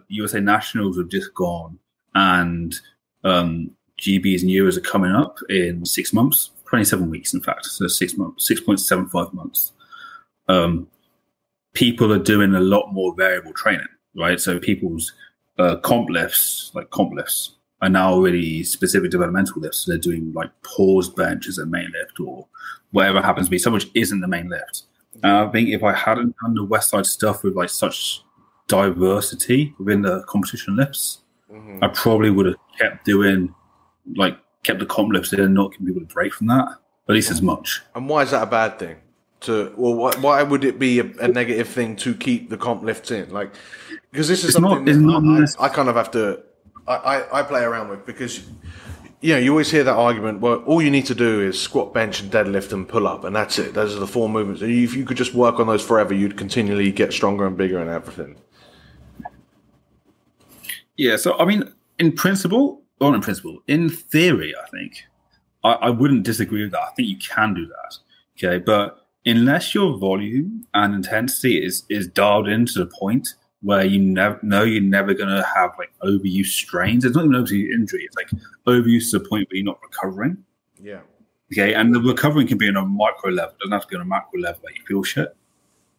USA Nationals have just gone and GBs and Euros are coming up in 6 months, 27 weeks, in fact, so 6 months, 6.75 months. People are doing a lot more variable training, right? So people's comp lifts are now really specific developmental lifts. So they're doing like paused bench as a main lift or whatever happens to be, so much isn't the main lift. And I think if I hadn't done the Westside stuff with like such diversity within the competition lifts, I probably would have kept doing, like, kept the comp lifts in and not given people a break from that, at least as much. And why is that a bad thing? Why would it be a negative thing to keep the comp lifts in? Like, because this is something I kind of have to, I play around with, because, you know, you always hear that argument, well, all you need to do is squat, bench, and deadlift and pull up, and that's it. Those are the four movements. And if you could just work on those forever, you'd continually get stronger and bigger and everything. Yeah, so I mean, in theory, I think, I wouldn't disagree with that. I think you can do that, okay? But unless your volume and intensity is dialed in to the point where you know you're never going to have like overuse strains. It's not even overuse injury. It's like overuse to the point where you're not recovering. Yeah. Okay, and the recovering can be on a micro level. It doesn't have to be on a macro level where you feel shit.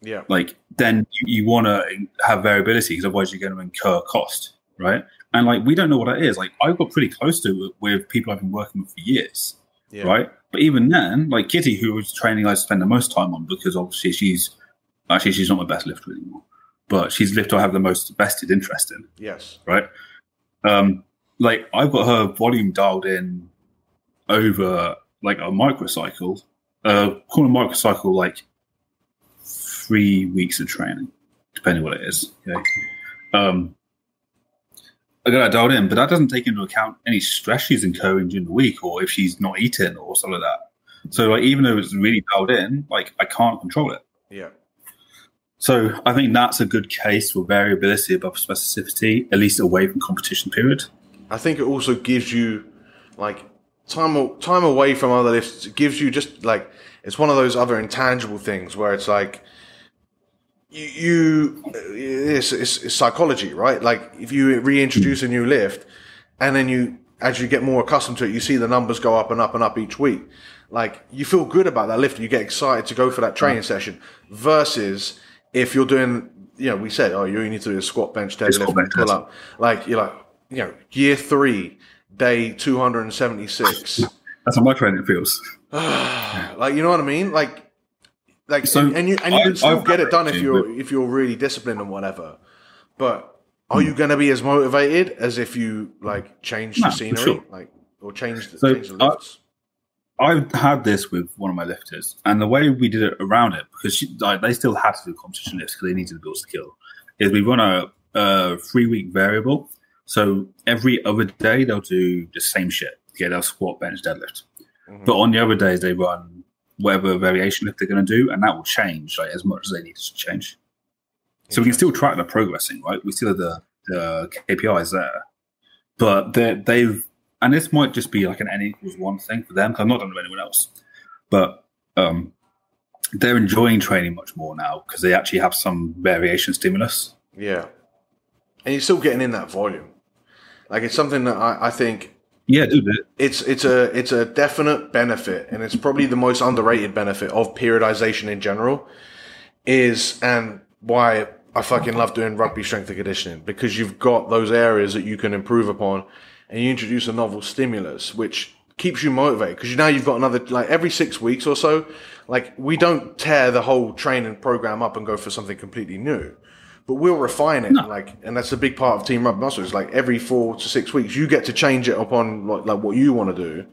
Yeah. Like, then you want to have variability, because otherwise you're going to incur cost. Right. And like, we don't know what that is. Like, I got pretty close to it with people I've been working with for years. Yeah. Right. But even then, like Kitty, who was training I spend the most time on, because obviously she's not my best lifter anymore, but she's lifter I have the most vested interest in. Yes. Right. Like, I've got her volume dialed in over like a microcycle, call a microcycle like 3 weeks of training, depending what it is. Okay. I got that dialed in, but that doesn't take into account any stress she's incurring during the week, or if she's not eating or something like that. So, like, even though it's really dialed in, like, I can't control it. Yeah. So I think that's a good case for variability above specificity, at least away from competition period. I think it also gives you like time away from other lifts. It gives you just like, it's one of those other intangible things where it's like, it's psychology, right? Like, if you reintroduce a new lift and then as you get more accustomed to it, you see the numbers go up and up and up each week. Like, you feel good about that lift. You get excited to go for that training session, versus if you're doing, you know, we said, oh, you need to do a squat, bench, deadlift, and pull up. Like, you're like, you know, year 3, day 276. That's how my training feels. Like, you know what I mean? Like, so and you can still get it done if you're really disciplined and whatever. But are you going to be as motivated as if you like change the scenery, sure, like, or change the lifts? I've had this with one of my lifters, and the way we did it around it, because they still had to do competition lifts because they needed to build skill, is we run a 3-week variable. So every other day they'll do the same shit. Yeah, they'll squat, bench, deadlift. Mm-hmm. But on the other days they run whatever variation lift they're going to do, and that will change, like, as much as they need to change. So we can still track the progressing, right? We still have the KPIs there. But they've, and this might just be like an N=1 thing for them, because I've not done it with anyone else. But they're enjoying training much more now because they actually have some variation stimulus. Yeah. And you're still getting in that volume. Like, it's something that I think... Yeah, dude. It's a definite benefit, and it's probably the most underrated benefit of periodization in general, and why I fucking love doing rugby strength and conditioning, because you've got those areas that you can improve upon, and you introduce a novel stimulus, which keeps you motivated, because now you've got another, like, every 6 weeks or so, like, we don't tear the whole training program up and go for something completely new. But we'll refine it, and that's a big part of Team Rugby Muscle. It's like every 4 to 6 weeks, you get to change it upon like what you want to do.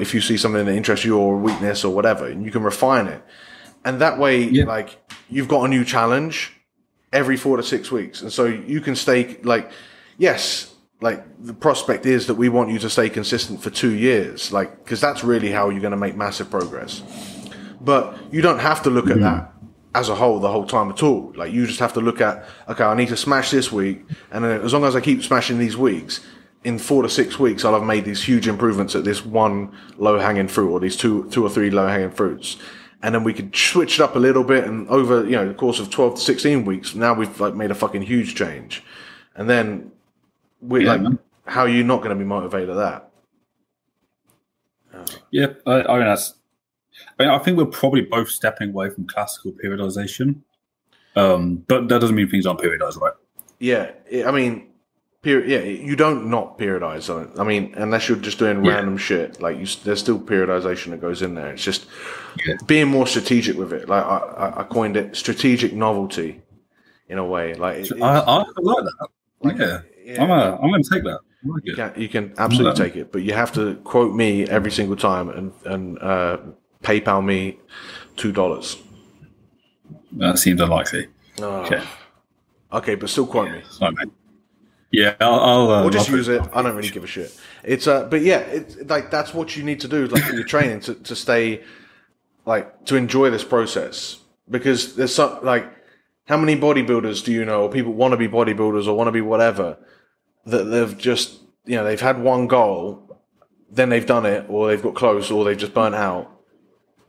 If you see something that interests you or weakness or whatever, and you can refine it, and that way, like, you've got a new challenge every 4 to 6 weeks, and so you can stay like, yes, like the prospect is that we want you to stay consistent for 2 years, like, because that's really how you're going to make massive progress. But you don't have to look at that as a whole the whole time at all. Like, you just have to look at, okay, I need to smash this week, and then as long as I keep smashing these weeks, in 4 to 6 weeks I'll have made these huge improvements at this one low-hanging fruit, or these two or three low-hanging fruits, and then we can switch it up a little bit, and over, you know, the course of 12 to 16 weeks, now we've like made a fucking huge change. And then we're how are you not going to be motivated at that? Yeah, I mean, that's. I mean, I think we're probably both stepping away from classical periodization, but that doesn't mean things aren't periodized, right? Yeah, I mean, you don't not periodize on it. I mean, unless you're just doing random shit, like there's still periodization that goes in there. It's just being more strategic with it. Like I coined it strategic novelty, in a way. Like I like that. Like, yeah, I'm gonna take that. Like you can absolutely take it, but you have to quote me every single time and PayPal me $2. That seems unlikely. Okay, but still quote me. Sorry, mate. Yeah, I'll just use it. I don't really give a shit. It's but yeah, it's like that's what you need to do, like in your training, to stay, like to enjoy this process, because there's some like how many bodybuilders do you know, or people want to be bodybuilders or want to be whatever, that they've just, you know, they've had one goal, then they've done it, or they've got close, or they've just burnt out,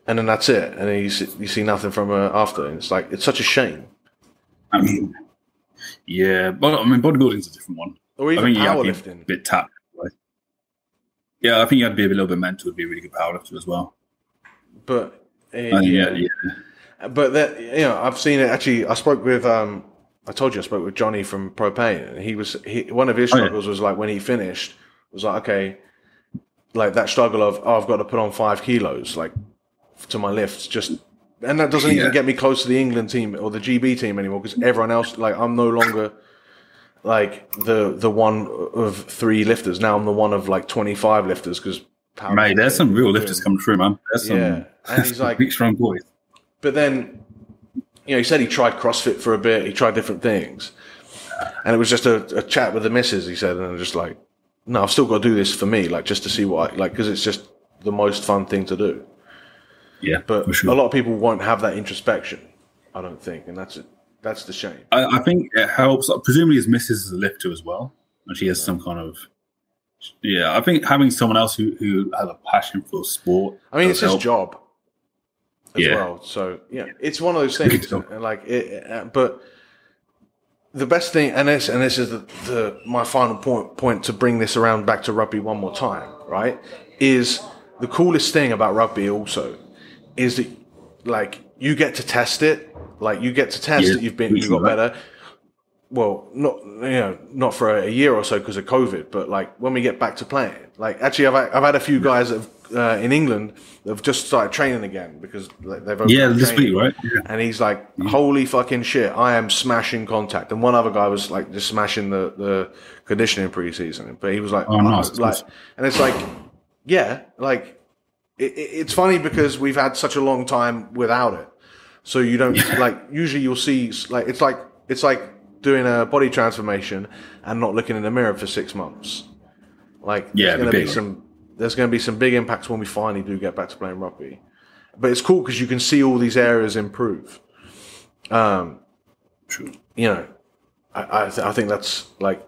and then that's it, and then you see nothing from after, and it's like, it's such a shame. I mean, yeah, but I mean, bodybuilding's a different one. Or even powerlifting. A bit tapped. Right? Yeah, I think you had to be a little bit mental to be a really good powerlifter as well. But but that, you know, I've seen it actually. I told you I spoke with Johnny from Propane, and one of his struggles was like when he finished, was like, okay, like that struggle of, oh, I've got to put on 5 kilos, like to my lifts, just, and that doesn't even get me close to the England team or the GB team anymore, because everyone else, like I'm no longer like the one of 3 lifters. Now I'm the one of like 25 lifters, because mate, there's some real lifters coming through, man. There's some and he's like big strong boys. But then, you know, he said he tried CrossFit for a bit. He tried different things. And it was just a chat with the missus, he said. And I'm just like, no, I've still got to do this for me, like, just to see what I like, because it's just the most fun thing to do. Yeah. But a lot of people won't have that introspection, I don't think. And that's it. That's the shame. I think it helps. Presumably his missus is a lifter as well. And she has some kind of. Yeah. I think having someone else who has a passion for sport. I mean, it's his job. Well, so yeah, it's one of those things. But the best thing, and this is my final point to bring this around back to rugby one more time, right? Is the coolest thing about rugby also is that like you get to test it, like you get to test that you got better. Well, not for a year or so because of COVID, but like when we get back to playing, like actually, I've had a few guys that have. In England, they've just started training again because they've opened this week, right? Yeah. And he's like, holy fucking shit, I am smashing contact. And one other guy was like just smashing the conditioning preseason, but he was like, and it's like, it's funny because we've had such a long time without it, so you don't like. Usually, you'll see like it's like doing a body transformation and not looking in the mirror for 6 months. Like there's going to be some. There's going to be some big impacts when we finally do get back to playing rugby. But it's cool because you can see all these areas improve. True. You know, I think that's like,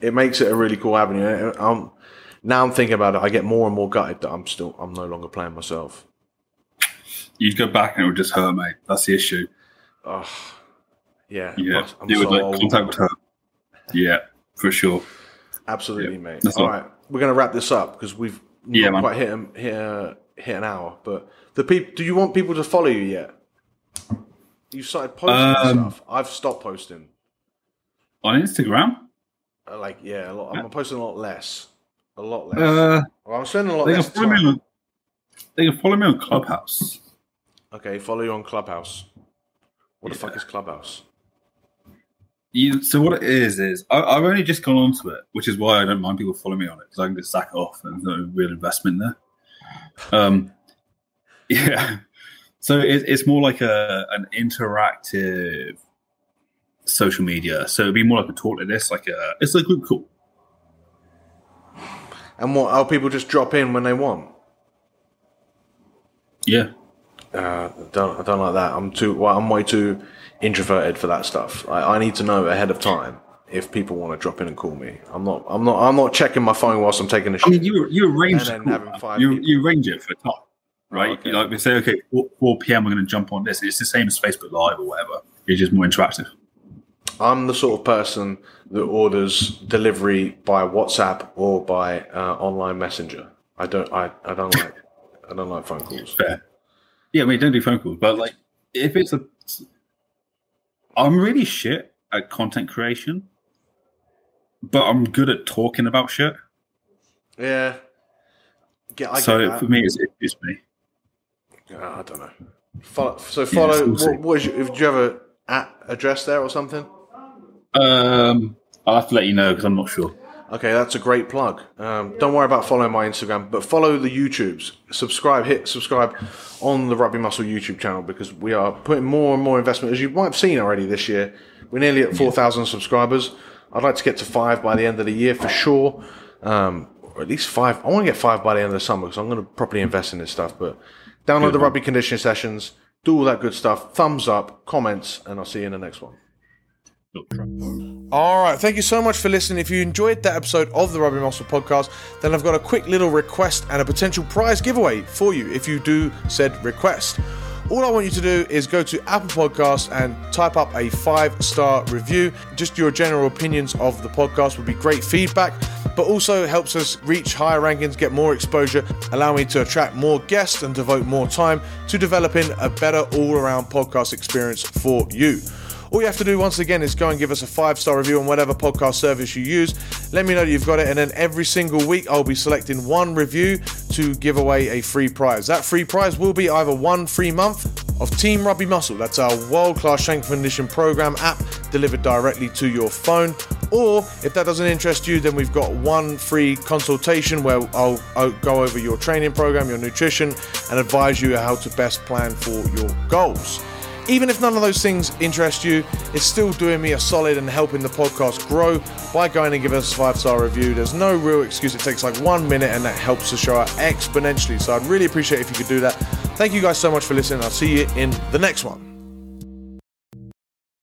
it makes it a really cool avenue. Now I'm thinking about it, I get more and more gutted that I'm no longer playing myself. You'd go back and it would just hurt, mate. That's the issue. Yeah. It would like contact with her. Yeah, for sure. Absolutely, mate. All right. We're going to wrap this up because we've not quite hit an hour. But do you want people to follow you yet? You've started posting stuff. I've stopped posting on Instagram. A lot. I'm posting a lot less. I'm spending a lot less time. They can follow me on Clubhouse. Okay, follow you on Clubhouse. What the fuck is Clubhouse? So what it is I've only just gone onto it, which is why I don't mind people following me on it, because I can just sack it off and there's no real investment there. So it's more like an interactive social media. So it'd be more like a talk like this, like it's a group call. And what? How people just drop in when they want? Yeah. I don't like that. I'm way too introverted for that stuff. I need to know ahead of time if people want to drop in and call me. I'm not checking my phone whilst I'm taking a shit. I mean, you arrange and then having 5 you arrange it for time, right? Okay. Like we say, okay, 4 p.m. we're going to jump on this. It's the same as Facebook Live or whatever. It's just more interactive. I'm the sort of person that orders delivery by WhatsApp or by online messenger. I don't like phone calls. Fair. Yeah, we don't do phone calls, but like if it's a, I'm really shit at content creation, but I'm good at talking about shit. Yeah, I so for me, it's me. I don't know. Follow. Yeah, what is your, do you have a address there or something? I'll have to let you know because I'm not sure. Okay, that's a great plug. Don't worry about following my Instagram, but follow the YouTubes. Hit subscribe on the Rugby Muscle YouTube channel because we are putting more and more investment. As you might have seen already this year, we're nearly at 4,000 subscribers. I'd like to get to 5 by the end of the year for sure. Or at least 5. I want to get 5 by the end of the summer because I'm going to properly invest in this stuff. But download the Rugby Conditioning Sessions, do all that good stuff, thumbs up, comments, and I'll see you in the next one. All right, thank you so much for listening. If you enjoyed that episode of the Rugby Muscle Podcast, then I've got a quick little request and a potential prize giveaway for you if you do said request. All I want you to do is go to Apple Podcasts and type up a 5-star review. Just your general opinions of the podcast would be great feedback, but also helps us reach higher rankings, get more exposure, allowing me to attract more guests and devote more time to developing a better all-around podcast experience for you. All you have to do once again is go and give us a 5-star review on whatever podcast service you use. Let me know that you've got it, and then every single week I'll be selecting one review to give away a free prize. That free prize will be either one free month of Team Rugby Muscle, that's our world-class strength and condition program app delivered directly to your phone, or if that doesn't interest you, then we've got one free consultation where I'll go over your training program, your nutrition, and advise you how to best plan for your goals. Even if none of those things interest you, it's still doing me a solid and helping the podcast grow by going and giving us a 5-star review. There's no real excuse. It takes like 1 minute and that helps the show out exponentially. So I'd really appreciate it if you could do that. Thank you guys so much for listening. I'll see you in the next one.